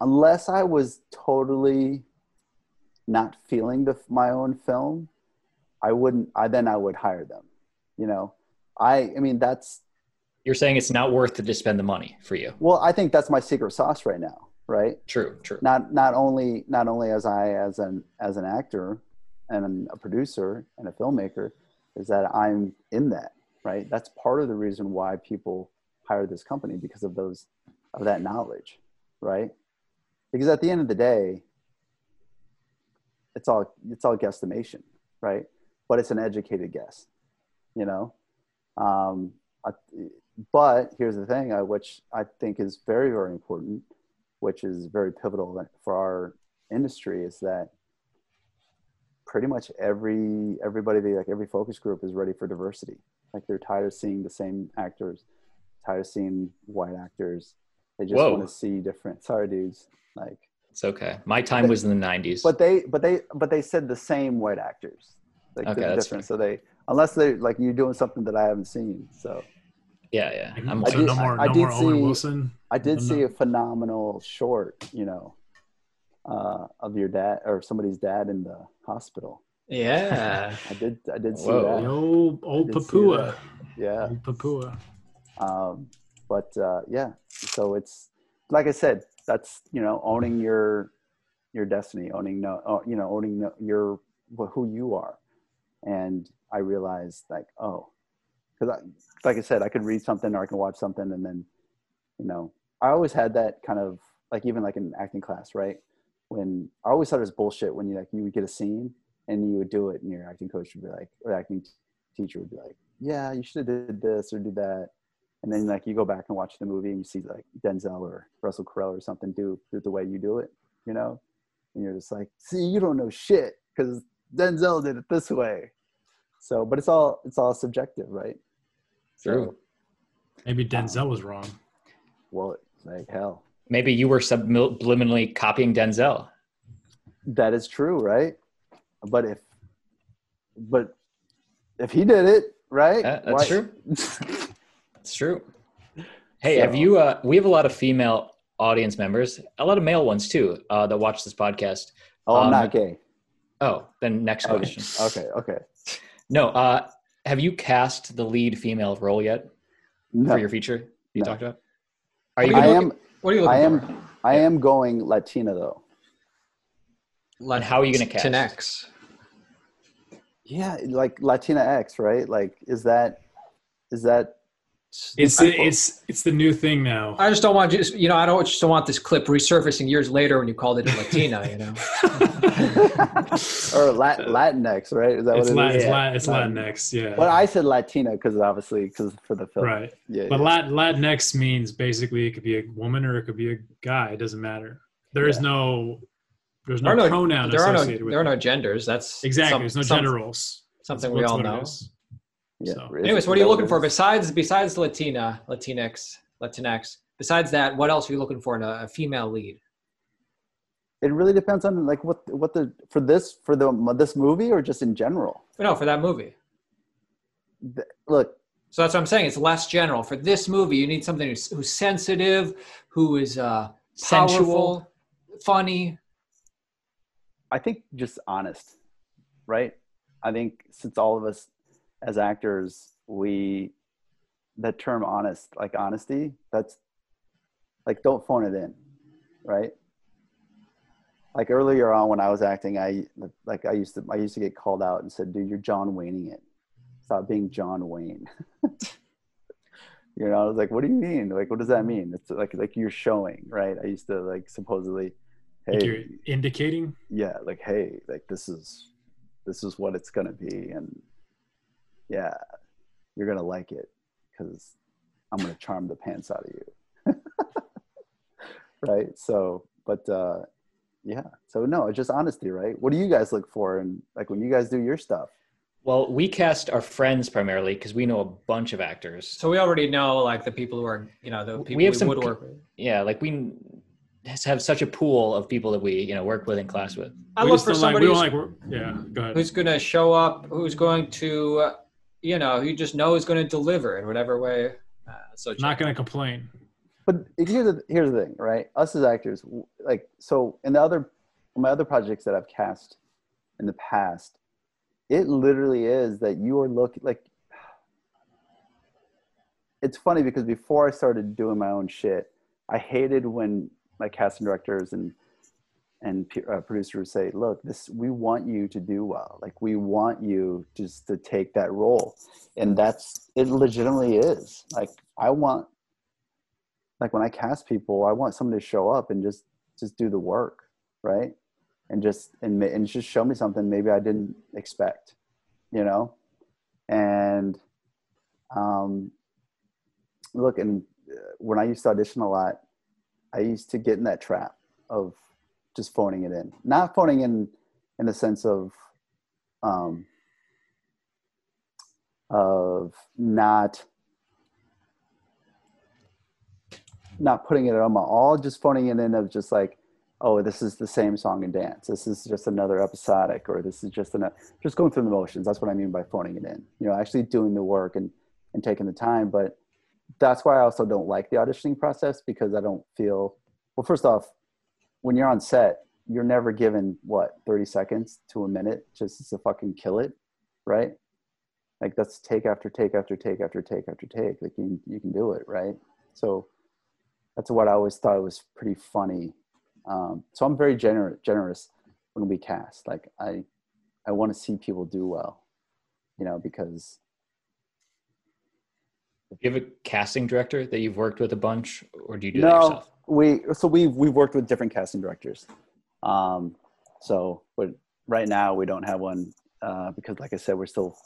unless I was totally not feeling my own film, I would hire them, you know? I mean, that's... You're saying it's not worth it to spend the money for you. Well, I think that's my secret sauce right now, right? True. Not only as an actor and a producer and a filmmaker, is that I'm in that, right? That's part of the reason why people hire this company, because of that knowledge, right? Because at the end of the day, it's all guesstimation, right? But it's an educated guess, you know? But here's the thing, which I think is very, very important, which is very pivotal for our industry, is that pretty much every focus group is ready for diversity. Like, they're tired of seeing the same actors, tired of seeing white actors. They just want to see different. Sorry, dudes. Like, it's okay. My time was in the 90s. But they said the same white actors. Like, okay, that's different. So unless they're like, you're doing something that I haven't seen. So yeah. I did see a phenomenal short, you know, of your dad or somebody's dad in the hospital. Yeah. I did see that. Old Papua. Yeah. Old Papua. Yeah. So it's like I said, that's, you know, owning your destiny, owning who you are. And I realized, like, like I said, I could read something or I can watch something. And then, you know, I always had that kind of, like, even like in acting class, right? When I always thought it was bullshit when you would get a scene and you would do it and your acting coach would be like, or acting teacher would be like, yeah, you should have did this or did that. And then, like, you go back and watch the movie and you see like Denzel or Russell Capital or something do it the way you do it, you know? And you're just like, see, you don't know shit because Denzel did it this way. So, but it's all subjective, right? True. So, maybe Denzel was wrong. Well, like, hell. Maybe you were subliminally copying Denzel. That is true, right? But if he did it, right? That's true. It's true. Hey, so, have you? We have a lot of female audience members, a lot of male ones too, that watch this podcast. Oh, I'm not gay. Oh, then next question. Okay. No, have you cast the lead female role yet for your feature you talked about? What are you looking for? I am going Latina, though. And how are you going to cast? Latinx. Yeah, like Latina X, right? Like, is that? It's the new thing now. I just don't want I just don't want this clip resurfacing years later when you called it a Latina, you know. Or Latinx, right? Is that what it is? It's Latinx, yeah. Well, I said Latina because for the film, right? Yeah. But yeah. Latinx means basically it could be a woman or it could be a guy. It doesn't matter. There's no pronoun associated with it. There are no genders. That's exactly. There's no gender roles. Something we all know. Yeah. So. Anyways, what are you looking for besides Latinx? Besides that, what else are you looking for in a female lead? It really depends on like for this movie or just in general. No, for that movie. Look. So that's what I'm saying. It's less general for this movie. You need something who's sensitive, who is powerful, sensual, funny. I think just honest, right? I think since all of us as actors, that term honest, like honesty, that's like, don't phone it in, right? Like earlier on when I was acting, I used to get called out and said, dude, you're John Wayne-ing it. Stop being John Wayne. You know, I was like, what do you mean? Like, what does that mean? It's like you're showing, right? I used to like supposedly, hey. Like you're indicating? Yeah, like, hey, like this is what it's gonna be. And yeah, you're going to like it because I'm going to charm the pants out of you. Right. So, but yeah. So no, it's just honesty, right? What do you guys look for? And like when you guys do your stuff? Well, we cast our friends primarily because we know a bunch of actors. So we already know like the people who are, you know, the people we would work with. Yeah. Like we have such a pool of people that we, you know, work with and class with. I look for somebody who's going to show up, who's going to, you know, you just know is going to deliver in whatever way. So not going to complain. But here's the thing, right? Us as actors, like, so in the other, my other projects that I've cast in the past, it literally is that you are looking like, it's funny because before I started doing my own shit, I hated when my casting directors and producers say, look, this, we want you to do well. Like we want you just to take that role. And that's, it legitimately is. Like I want, like when I cast people, I want someone to show up and just do the work. Right. And just show me something maybe I didn't expect, you know? And look, and when I used to audition a lot, I used to get in that trap of just phoning it in. Not phoning in the sense of not putting it on my all, just phoning it in of just like, oh, this is the same song and dance. This is just another episodic, or this is just another, just going through the motions. That's what I mean by phoning it in, you know, actually doing the work and taking the time. But that's why I also don't like the auditioning process, because I don't feel, well, first off, when you're on set, you're never given, what, 30 seconds to a minute just to fucking kill it, right? Like that's take after take after take after take after take. Like you can do it, right? So that's what I always thought was pretty funny. So I'm very generous when we cast. Like I want to see people do well, you know, because. Do you have a casting director that you've worked with a bunch, or do you do that yourself? We've worked with different casting directors. So, but right now we don't have one, because like I said, we're still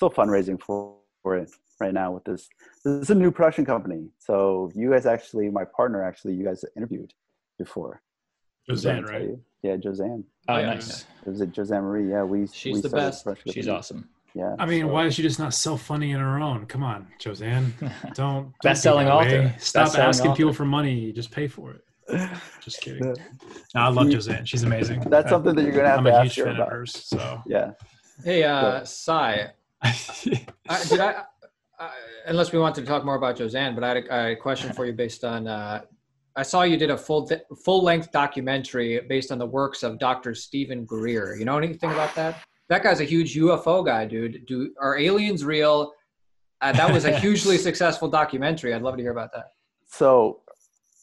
fundraising for it right now with this. This is a new production company. So you guys actually, my partner actually, you guys interviewed before. Jozanne, right? Yeah, Jozanne. Oh, yeah, nice. It was Jozanne Marie. Yeah, she's the best. She's awesome. Yeah. I mean, why is she just not self-funding in her own? Come on, Jozanne. Don't best-selling author. Stop asking people for money. Just pay for it. Just kidding. No, I love Jozanne. She's amazing. That's something that you're gonna have to ask her about. I'm a huge fan of hers. So yeah. Hey, Sai. Unless we want to talk more about Jozanne, but I had a question for you based on. I saw you did a full-length documentary based on the works of Dr. Stephen Greer. You know anything about that? That guy's a huge UFO guy, dude. Are aliens real? That was a hugely successful documentary. I'd love to hear about that. So,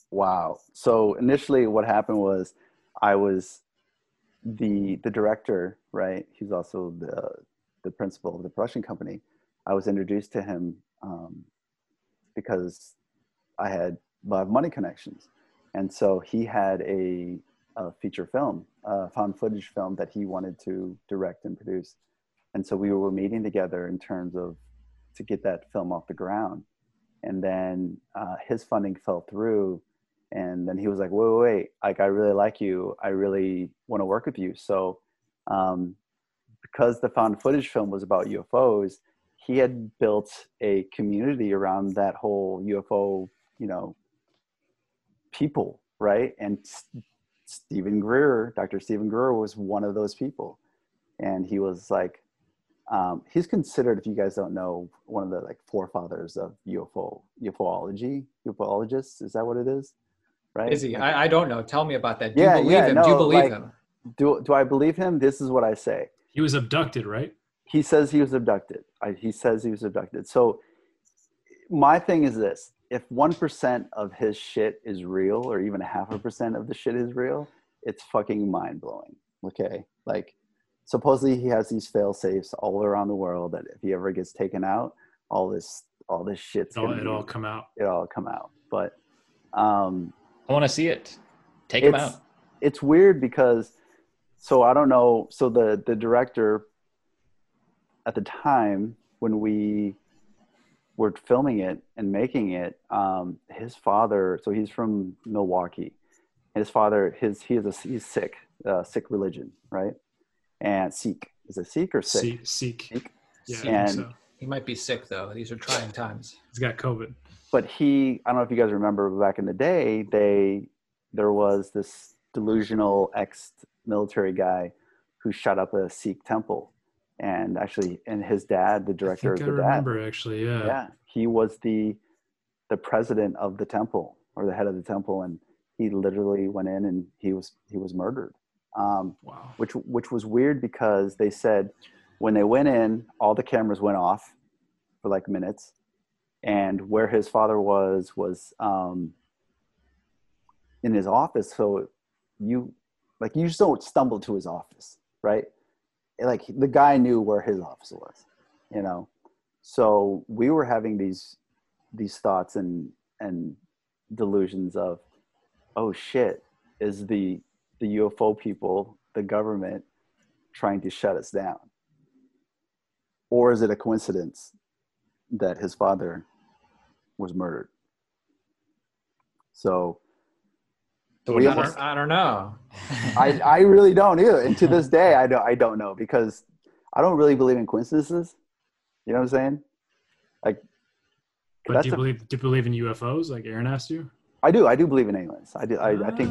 wow. So initially what happened was I was the director, right? He's also the principal of the production company. I was introduced to him because I had money connections. And so he had a feature film, found footage film that he wanted to direct and produce. And so we were meeting together in terms of to get that film off the ground. And then his funding fell through. And then he was like, wait, like, I really like you. I really want to work with you. So because the found footage film was about UFOs, he had built a community around that whole UFO, you know, people, right? And Stephen Greer, Dr. Stephen Greer was one of those people. And he was like, he's considered, if you guys don't know, one of the like forefathers of UFOlogy, UFOlogists, is that what it is? Right? Is he? I don't know. Tell me about that. Do you believe him? Do I believe him? This is what I say. He was abducted, right? He says he was abducted. He says he was abducted. So my thing is this. If 1% of his shit is real, or even 0.5% of the shit is real, it's fucking mind blowing. Okay. Like supposedly he has these fail safes all around the world that if he ever gets taken out, all this shit's gonna all come out. It all come out. But I want to see it. Take him out. It's weird because, so I don't know. So the director at the time when we were filming it and making it, his father, so he's from Milwaukee, and his father, he's Sikh, Sikh religion, right? And Sikh, is it Sikh or Sikh? Sikh. Yeah, and I think so. He might be sick though. These are trying times. He's got COVID. But he, I don't know if you guys remember back in the day, there was this delusional ex-military guy who shot up a Sikh temple. And actually, and his dad, the director of the dad. I remember actually, yeah. Yeah, he was the president of the temple, or the head of the temple, and he literally went in and he was murdered. Wow. Which was weird because they said when they went in, all the cameras went off for like minutes, and where his father was in his office. So you just don't stumble to his office, right? Like the guy knew where his office was, you know? So we were having these thoughts and delusions of, oh shit, is the UFO people, the government, trying to shut us down? Or is it a coincidence that his father was murdered? So I don't know. I really don't either. And to this day, I don't know, because I don't really believe in coincidences. You know what I'm saying? Like, but do you believe in UFOs? Like Aaron asked you. I do believe in aliens. I think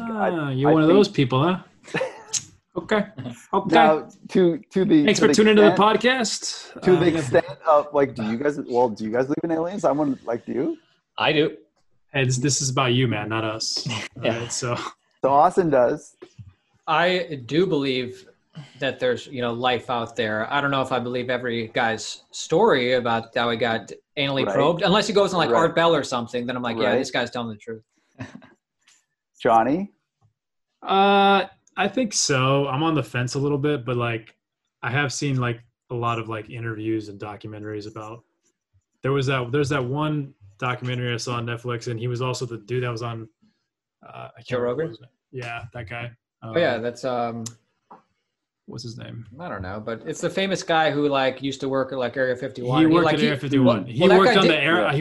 you're one of those people, huh? Okay. Now, thanks for tuning into the podcast. To the extent of like, do you guys believe in aliens? Do you? I do. And this is about you, man, not us. Yeah. Right, so Austin does. I do believe that there's, life out there. I don't know if I believe every guy's story about how he got anally probed, unless he goes on Art Bell or something. Then I'm like, yeah, this guy's telling the truth. Johnny? I think so. I'm on the fence a little bit, but I have seen a lot of interviews and documentaries about. There's that one documentary I saw on Netflix, and he was also the dude that was on Joe Rogan. Yeah, that guy. That's what's his name? I don't know, but it's the famous guy who used to work at Area 51. He worked at Area 51. He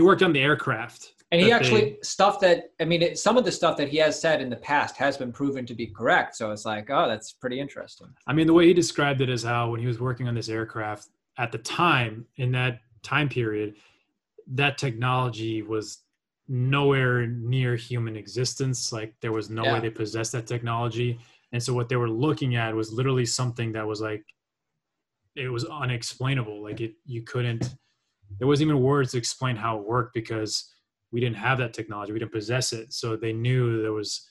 worked on the aircraft. And he some of the stuff that he has said in the past has been proven to be correct. So it's that's pretty interesting. I mean, the way he described it is how when he was working on this aircraft at the time, in that time period, that technology was nowhere near human existence. There was no way they possessed that technology. And so what they were looking at was literally something that was it was unexplainable. There wasn't even words to explain how it worked because we didn't have that technology. We didn't possess it. So they knew there was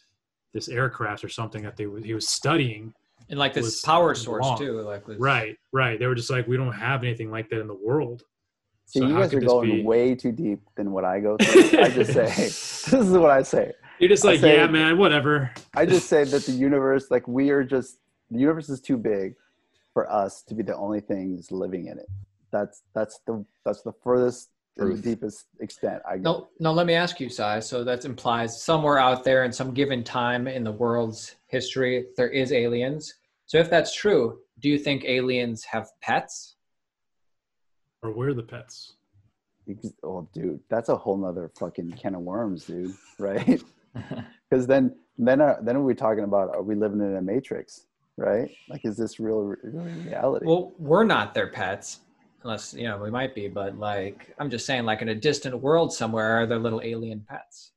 this aircraft or something that he was studying. And this power source too. Right. They were just we don't have anything like that in the world. So you guys are going way too deep than what I go through. I just say, this is what I say. You're just yeah, man, whatever. I just say that the universe, the universe is too big for us to be the only things living in it. That's the furthest and deepest extent I go. No, let me ask you, Sai. So that implies somewhere out there in some given time in the world's history, there is aliens. So if that's true, do you think aliens have pets? Or where the pets? Oh, dude, that's a whole nother fucking can of worms, dude. Right? Because then we're talking about, are we living in a matrix? Right? Is this real reality? Well, we're not their pets, unless we might be. But I'm just saying, in a distant world somewhere, are there little alien pets?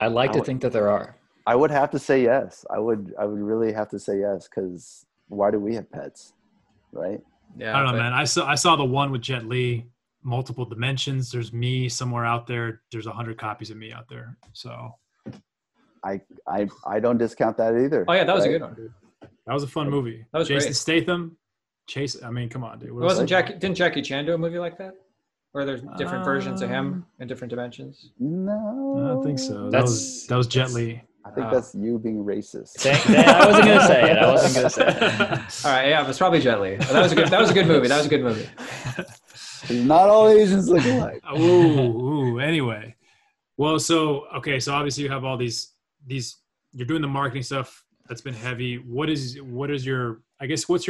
I'd to think that there are. I would have to say yes. I would really have to say yes, because why do we have pets? Right? Yeah, I don't know, man. I saw the one with Jet Li, multiple dimensions. There's me somewhere out there. There's 100 copies of me out there. So I don't discount that either. Oh yeah, that was a good one, dude. That was a fun movie. That was Jason Statham. I mean, come on, dude. Didn't Jackie Chan do a movie like that? Or there's different versions of him in different dimensions? No, I don't think so. That was Jet Li. I think that's you being racist. I wasn't gonna say it. All right, yeah, it was probably Jet Li. That was a good movie. Not all Asians look alike. Anyway, well, so obviously you have all these. You're doing the marketing stuff that's been heavy. What is your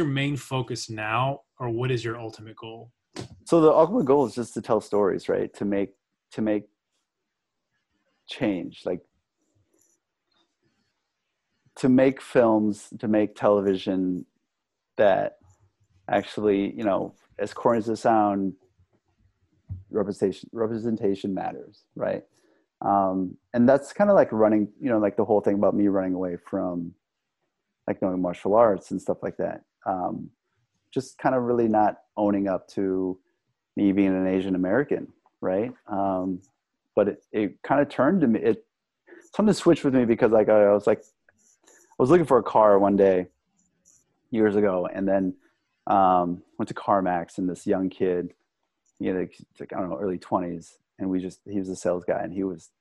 main focus now, or what is your ultimate goal? So the ultimate goal is just to tell stories, right? To make change, like to make films, to make television that actually, you know, as corny as it sounds, representation matters, right? And that's kind of like running, you know, like the whole thing about me running away from like knowing martial arts and stuff like that. Just kind of really not owning up to me being an Asian American, right? But it kind of turned to me, something switched with me, because like I was looking for a car one day years ago, and then went to CarMax, and this young kid, you know, like, I don't know, early 20s, and he was a sales guy, and he was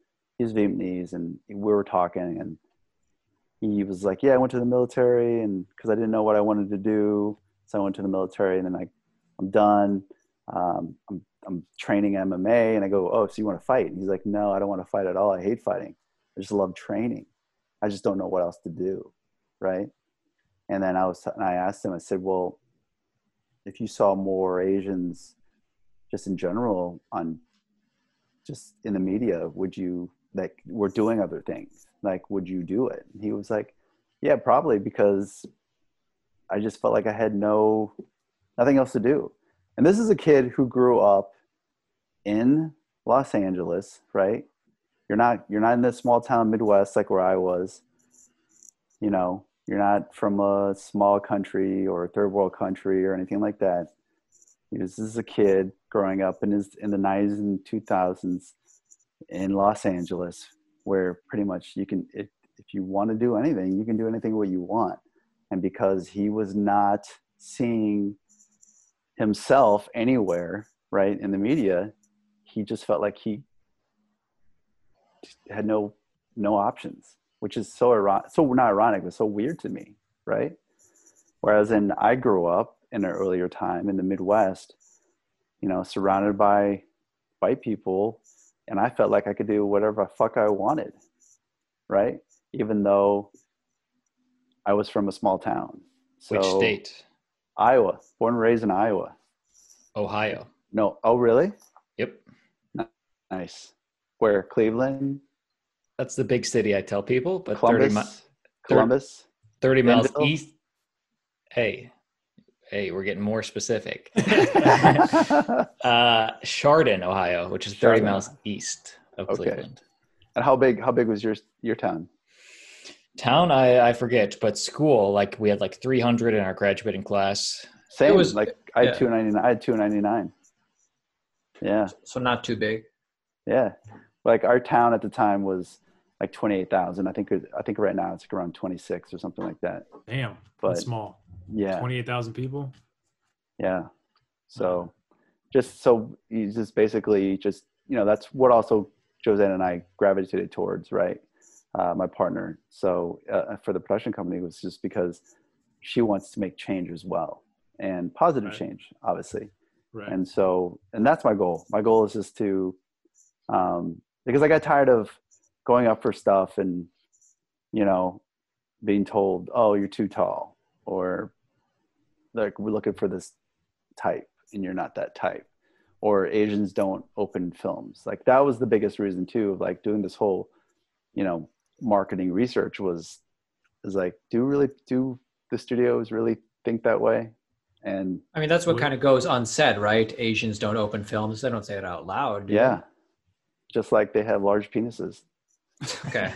Vietnamese, and we were talking, and he was like, yeah, I went to the military, and because I didn't know what I wanted to do, so I went to the military, and then I'm done. I'm training MMA, and I go, oh, so you want to fight? And he's like, no, I don't want to fight at all. I hate fighting. I just love training. I just don't know what else to do, right? And then I asked him, I said, well, if you saw more Asians just in general just in the media, would you, like, we're doing other things, like, would you do it? And he was like, yeah, probably, because I just felt like I had nothing else to do. And this is a kid who grew up in Los Angeles, right? You're not in this small town Midwest like where I was, you know, you're not from a small country or a third world country or anything like that. This is a kid growing up in the 90s and 2000s in Los Angeles, where pretty much if you want to do anything, you can do anything what you want. And because he was not seeing himself anywhere, right, in the media, he just felt like he had no options, which is not ironic, but so weird to me, right? Whereas I grew up in an earlier time in the Midwest, you know, surrounded by white people, and I felt like I could do whatever the fuck I wanted, right? Even though I was from a small town. So, which state? Iowa. Born and raised in Iowa. Ohio. No. Oh, really? Yep. Nice. Where? Cleveland? That's the big city, I tell people. But Columbus. 30 miles east. Hey, we're getting more specific. Chardon, Ohio, which is 30 miles east of Cleveland. And how big was your town? Town, I forget, but school, like, we had like 300 in our graduating class. Same. It was like, I had 299. I had 299. Yeah. So not too big. Yeah, like our town at the time was like 28,000. I think right now it's like around 26 or something like that. Damn, but that's small. Yeah, 28,000 people. Yeah, so just basically just, you know, that's what also Jozanne and I gravitated towards, right? My partner. So for the production company, it was just because she wants to make change as well, and positive change, obviously. Right. And so, and that's my goal. My goal is just to, because I got tired of going up for stuff and, you know, being told, oh, you're too tall, or like, we're looking for this type and you're not that type, or Asians don't open films. Like, that was the biggest reason too, of like doing this whole, you know, marketing research is like, do the studios really think that way? And I mean, that's what kind of goes unsaid, right? Asians don't open films. They don't say it out loud. Yeah. Just like they have large penises. Okay.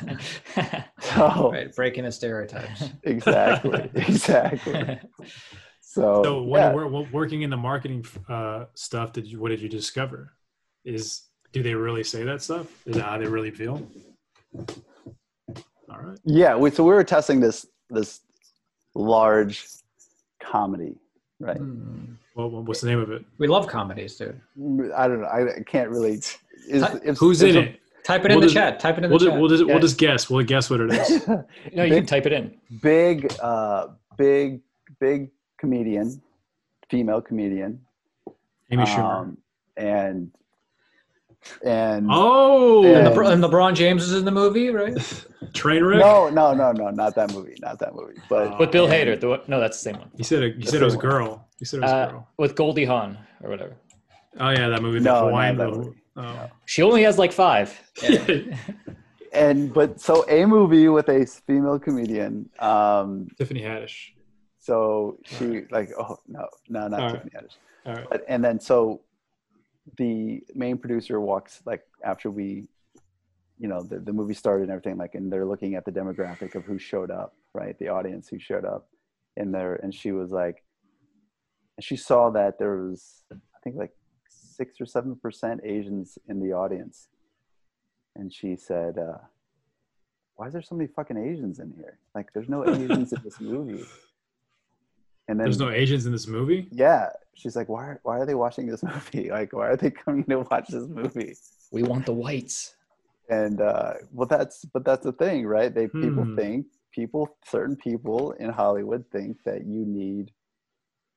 So, right, breaking the stereotypes. Exactly. So when you were working in the marketing stuff, what did you discover? Do they really say that stuff? Is that how they really feel? All right. Yeah. So we were testing this large comedy, right? Mm. Well, what's the name of it? We love comedies, dude. I don't know. I can't really. Who's in it? Type it in the chat. Type it in the chat. We'll just guess. We'll guess what it is. No, you can type it in. Big comedian, female comedian. Amy Schumer. And LeBron James is in the movie, right? Trainwreck. No, not that movie, But with Bill Hader, that's the same one. You said it was a girl. With Goldie Hawn or whatever. Oh yeah, that movie. No, Hawaiian that movie. Oh. No. She only has like 5. Yeah. So a movie with a female comedian, Tiffany Haddish. So she not Tiffany Haddish. All right. But, and then so the main producer walks like after we, you know, the movie started and everything, like, and they're looking at the demographic of who showed up, right? The audience who showed up in there, and she was like, and she saw that there was, I think, like 6 or 7% Asians in the audience. And she said, why is there so many fucking Asians in here? Like, there's no Asians in this movie. And then, there's no Asians in this movie? Yeah. She's like, why are they watching this movie? Like, why are they coming to watch this movie? We want the whites. And, that's the thing, right? Certain people in Hollywood think that you need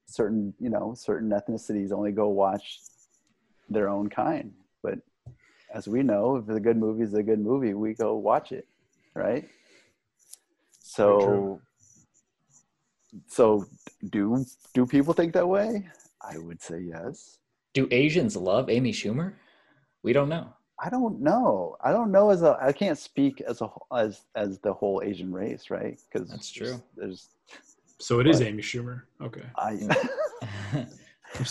certain, you know, certain ethnicities only go watch their own kind. But as we know, if the good movie is a good movie, we go watch it, right? So do people think that way? I would say yes. Do Asians love Amy Schumer? We don't know. I don't know. I can't speak as the whole Asian race, right? Because that's true. Is Amy Schumer. Okay. I don't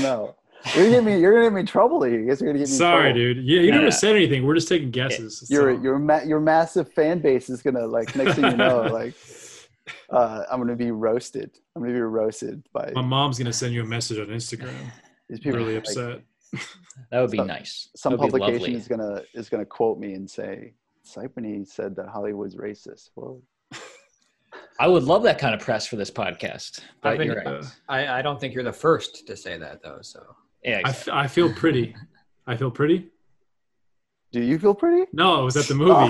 know. You're gonna get me in trouble here. You guys are gonna get me. Sorry, in trouble. Dude. Yeah, you never said anything. We're just taking guesses. Your massive fan base is gonna like next thing you know, like. I'm gonna be roasted. I'm gonna be roasted by. My mom's gonna send you a message on Instagram. These people really upset. That would be nice. Some publication is gonna quote me and say, "Xaypani said that Hollywood's racist." Well, I would love that kind of press for this podcast. But you're right. I don't think you're the first to say that though. So yeah, exactly. I feel pretty. I feel pretty. Do you feel pretty? No, it was at the movie. I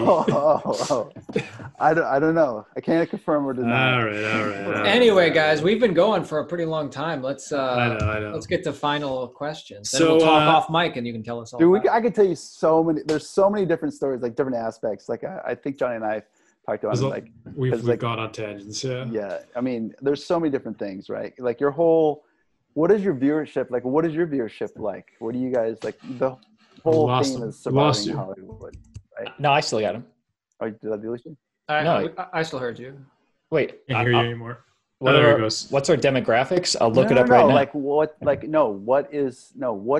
don't know. I can't confirm or deny. All right. Anyway, guys, we've been going for a pretty long time. Let's let's get to final questions. Then we'll talk off mic, and you can tell us all. I could tell you so many. There's so many different stories, like different aspects. Like I think Johnny and I talked about we've gone on tangents. Yeah. Yeah. I mean, there's so many different things, right? Like your whole, what is your viewership like? What do you guys like? The whole thing is surviving Hollywood, right? No, I still got him. Oh, did I delete you? I still heard you. Wait, I can't hear you anymore. There it goes. What's our demographics? I'll look it up right now. What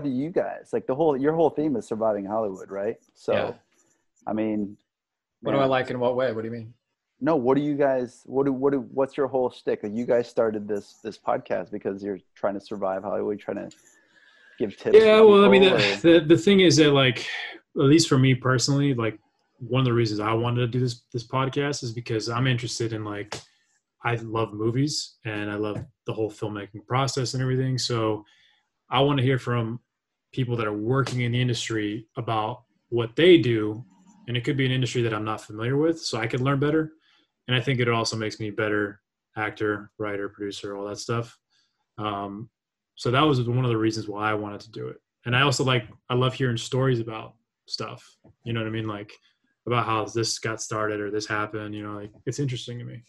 do you guys like? Your whole theme is surviving Hollywood, right? So, yeah. I mean, what do I like in what way? What do you mean? No, what do you guys? What's your whole shtick? Like, you guys started this podcast because you're trying to survive Hollywood, trying to. Give tips. Yeah, well, I mean, the thing is that, like, at least for me personally, like, one of the reasons I wanted to do this podcast is because I'm interested in, like, I love movies and I love the whole filmmaking process and everything. So I want to hear from people that are working in the industry about what they do, and it could be an industry that I'm not familiar with, so I could learn better. And I think it also makes me a better actor, writer, producer, all that stuff. So that was one of the reasons why I wanted to do it. And I also I love hearing stories about stuff, you know what I mean? Like about how this got started or this happened, you know, like it's interesting to me.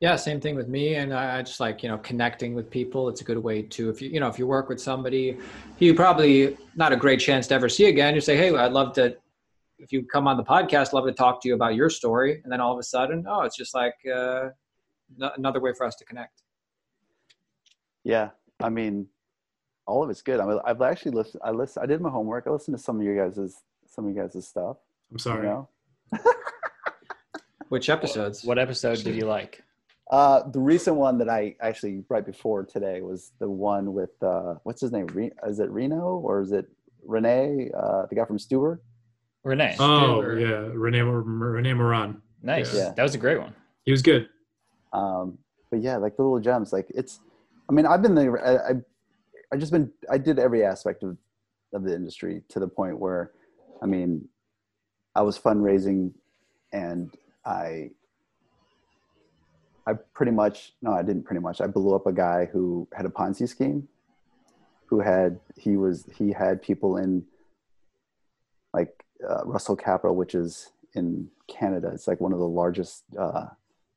Yeah. Same thing with me. And I just like, you know, connecting with people. It's a good way to, if you work with somebody, you probably not a great chance to ever see again. You say, hey, I'd love to, if you come on the podcast, love to talk to you about your story. And then all of a sudden, it's just like another way for us to connect. Yeah, I mean, all of it's good. I mean, I've actually listened. I did my homework. I listened to some of you guys' stuff. I'm sorry. You know? Which episodes? What episode did you like? The recent one that I actually right before today was the one with what's his name? Is it Reno or is it Renee? The guy from Stewart. Renee. Oh yeah, Renee Moran. Nice. Yeah. That was a great one. He was good. But yeah, like the little gems, like it's. I mean, I've been there. I did every aspect of the industry to the point where, I mean, I was fundraising, and I blew up a guy who had a Ponzi scheme, he had people in like Russell Capital, which is in Canada. It's like one of the largest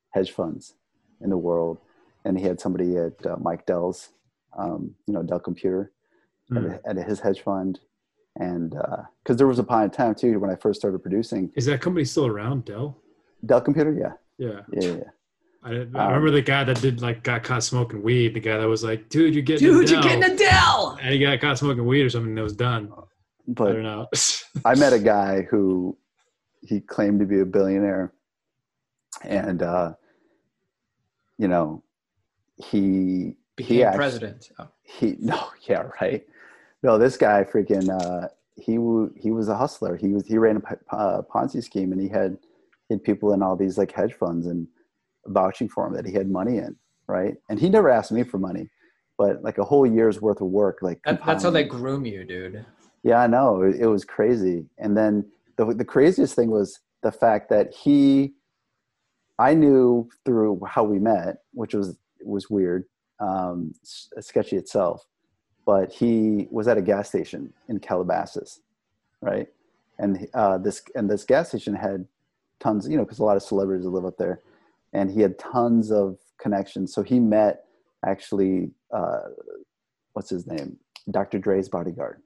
hedge funds in the world. And he had somebody at Mike Dell's Dell Computer at his hedge fund. And because there was a point in time too when I first started producing. Is that company still around, Dell? Dell Computer, yeah. I remember the guy that got caught smoking weed. The guy that was like, "Dude, you're getting Adele." And he got caught smoking weed or something that was done. But I don't know. I met a guy who he claimed to be a billionaire, and he became president. No, this guy freaking he was a hustler. He ran a Ponzi scheme, and he had people in all these hedge funds and vouching for him that he had money in, right? And he never asked me for money, but a whole year's worth of work. That's how they groom you, dude. Yeah, I know. It was crazy. And then the craziest thing was the fact that I knew through how we met, which was weird, sketchy itself, but he was at a gas station in Calabasas, right? And this gas station had tons, because a lot of celebrities live up there. And he had tons of connections. So he met actually, what's his name? Dr. Dre's bodyguard.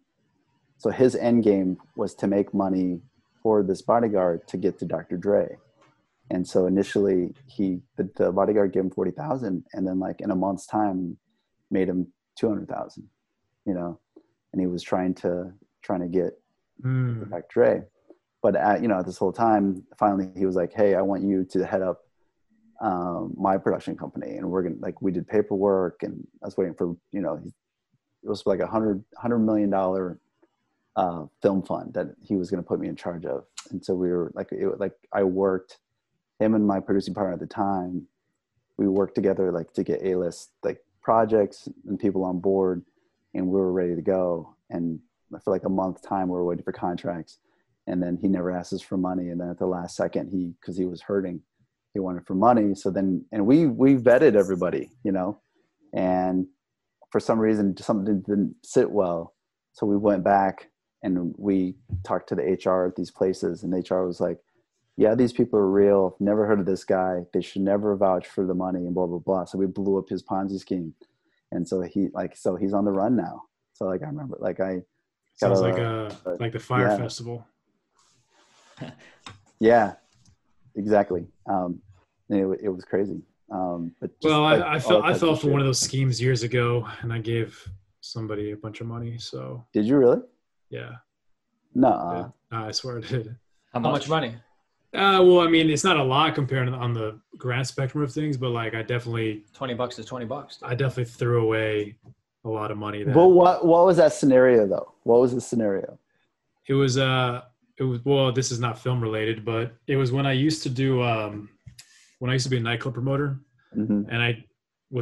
So his end game was to make money for this bodyguard to get to Dr. Dre. And so initially the bodyguard gave him 40,000, and then in a month's time made him 200,000, and he was trying to get to Dr. Dre. But this whole time, finally he was like, "Hey, I want you to head up my production company," and we're gonna we did paperwork, and I was waiting for it was like $100 million film fund that he was gonna put me in charge of. And so we were I worked him and my producing partner at the time. We worked together to get A-list projects and people on board, and we were ready to go. And for a month time, we were waiting for contracts, and then he never asked us for money. And then at the last second, because he was hurting, he wanted for money. So then, and we vetted everybody, and for some reason, something didn't sit well. So we went back and we talked to the HR at these places, and HR was like, "Yeah, these people are real. Never heard of this guy. They should never vouch for the money," and blah, blah, blah. So we blew up his Ponzi scheme. And so so he's on the run now. So I remember, I sounds like the Fyre Festival. Yeah. Exactly. It was crazy. I fell for one of those schemes years ago, and I gave somebody a bunch of money. So did you really? Yeah. No. I swear I did. How much money? Well, it's not a lot compared on the grand spectrum of things, but I definitely $20 is $20. Dude. I definitely threw away a lot of money. But what was that scenario though? What was the scenario? Well, this is not film related, but it was when I used to be a nightclub promoter, and I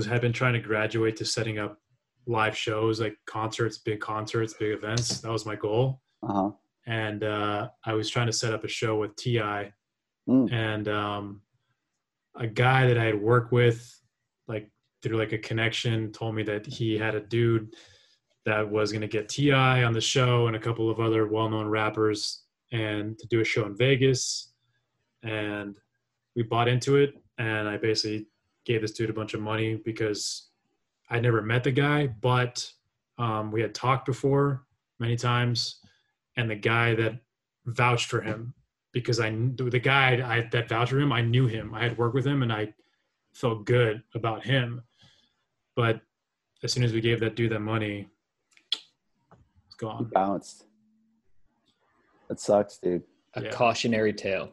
had been trying to graduate to setting up live shows, concerts, big events. That was my goal. And I was trying to set up a show with T.I. And a guy that I had worked with, through a connection, told me that he had a dude that was going to get T.I. on the show and a couple of other well-known rappers, and to do a show in Vegas. And we bought into it, and I basically gave this dude a bunch of money because I never met the guy, but we had talked before many times, and the guy that vouched for him, because the guy that vouched for him, I knew him, I had worked with him, and I felt good about him. But as soon as we gave that dude that money, it's gone. He bounced. That sucks, dude. A cautionary tale.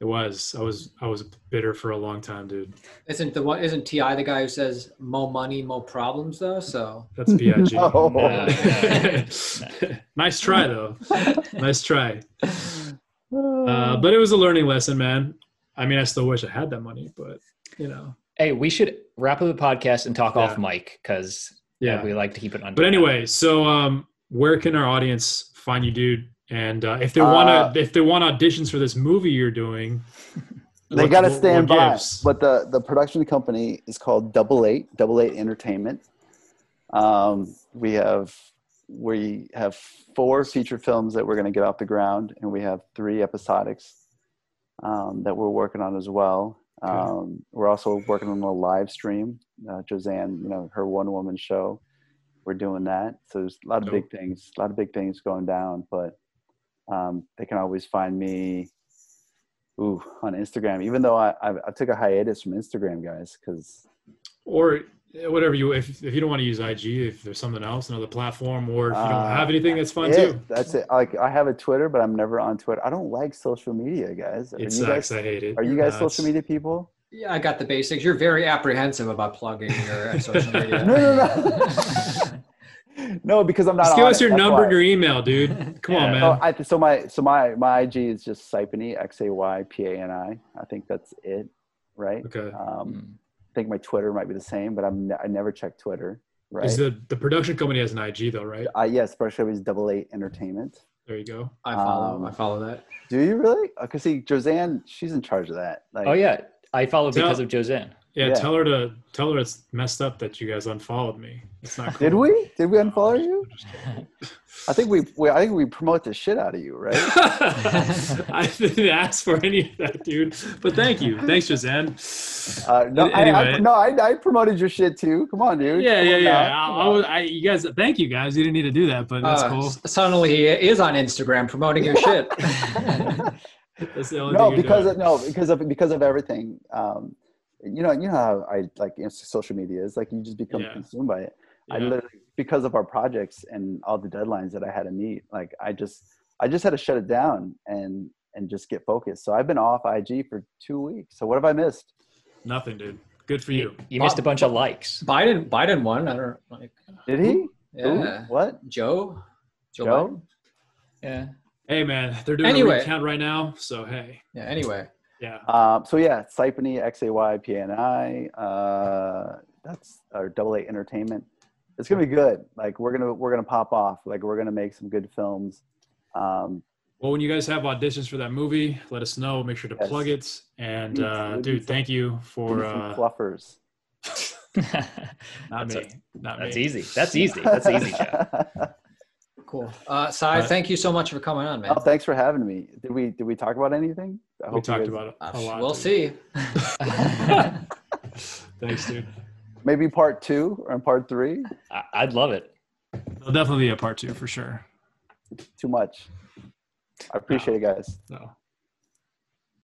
It was. I was bitter for a long time, dude. Isn't T.I. the guy who says "more money, more problems" though? So that's B.I.G. Oh. Nice try though. Nice try. But it was a learning lesson, man. I still wish I had that money, but Hey, we should wrap up the podcast and talk off mic because we like to keep it under. But anyway, so where can our audience find you, dude? And if they want auditions for this movie you're doing, they got to stand by. But the production company is called Double Eight Entertainment. We have 4 feature films that we're going to get off the ground, and we have 3 episodics that we're working on as well. We're also working on a live stream. Jozanne, her one-woman show we're doing that. So there's a lot of big things, going down, but they can always find me on Instagram, even though I took a hiatus from Instagram, guys, because. Or whatever you, if you don't want to use IG, if there's something else, another platform, or if you don't have anything, that's fine too. That's it. Like, I have a Twitter, but I'm never on Twitter. I don't like social media, guys. It sucks. I hate it. Are you guys social media people? Yeah, I got the basics. You're very apprehensive about plugging your social media. No. No, because I'm not. Just give us your number and your email, dude. Come on, man. Oh, so my IG is just Xaypani, Xaypani. I think that's it, right? Okay. I think my Twitter might be the same, but I never check Twitter. Right. Is the production company has an IG though, right? Yes, production company is Double Eight Entertainment. There you go. I follow that. Do you really? Because see, Jozanne, she's in charge of that. Like, oh yeah. I followed because of Jozanne. Yeah, tell her it's messed up that you guys unfollowed me. It's not cool. Did we unfollow you? I think we promote the shit out of you, right? I didn't ask for any of that, dude. But thank you. Thanks, Jozanne. I promoted your shit too. Come on, dude. You guys, thank you guys. You didn't need to do that, but that's cool. Suddenly he is on Instagram promoting your shit. That's the only thing because of everything. You know how I like social media is like you just become consumed by it. Yeah. I literally, because of our projects and all the deadlines that I had to meet, like I just had to shut it down and just get focused. So I've been off IG for 2 weeks. So what have I missed? Nothing, dude. Good for you. You missed a bunch of likes. Biden won. I don't like. Did he? Yeah. Ooh, what? Joe Biden? Yeah. Hey man, they're doing a recount right now, so hey. Yeah. Anyway. Yeah. So yeah, Xaypani, Xaypani. That's our Double Eight Entertainment. It's gonna be good. Like we're gonna pop off. Like we're gonna make some good films. Well, when you guys have auditions for that movie, let us know. Make sure to plug it. And dude, thank you for fluffers. Not me. That's easy. That's easy, Jeff. Cool. Sai, thank you so much for coming on, man. Oh, thanks for having me. Did we talk about anything? We talked about it a lot. We'll see. Thanks, dude. Maybe part 2 or part 3? I'd love it. There'll definitely be a part 2 for sure. Too much. I appreciate it, guys. No.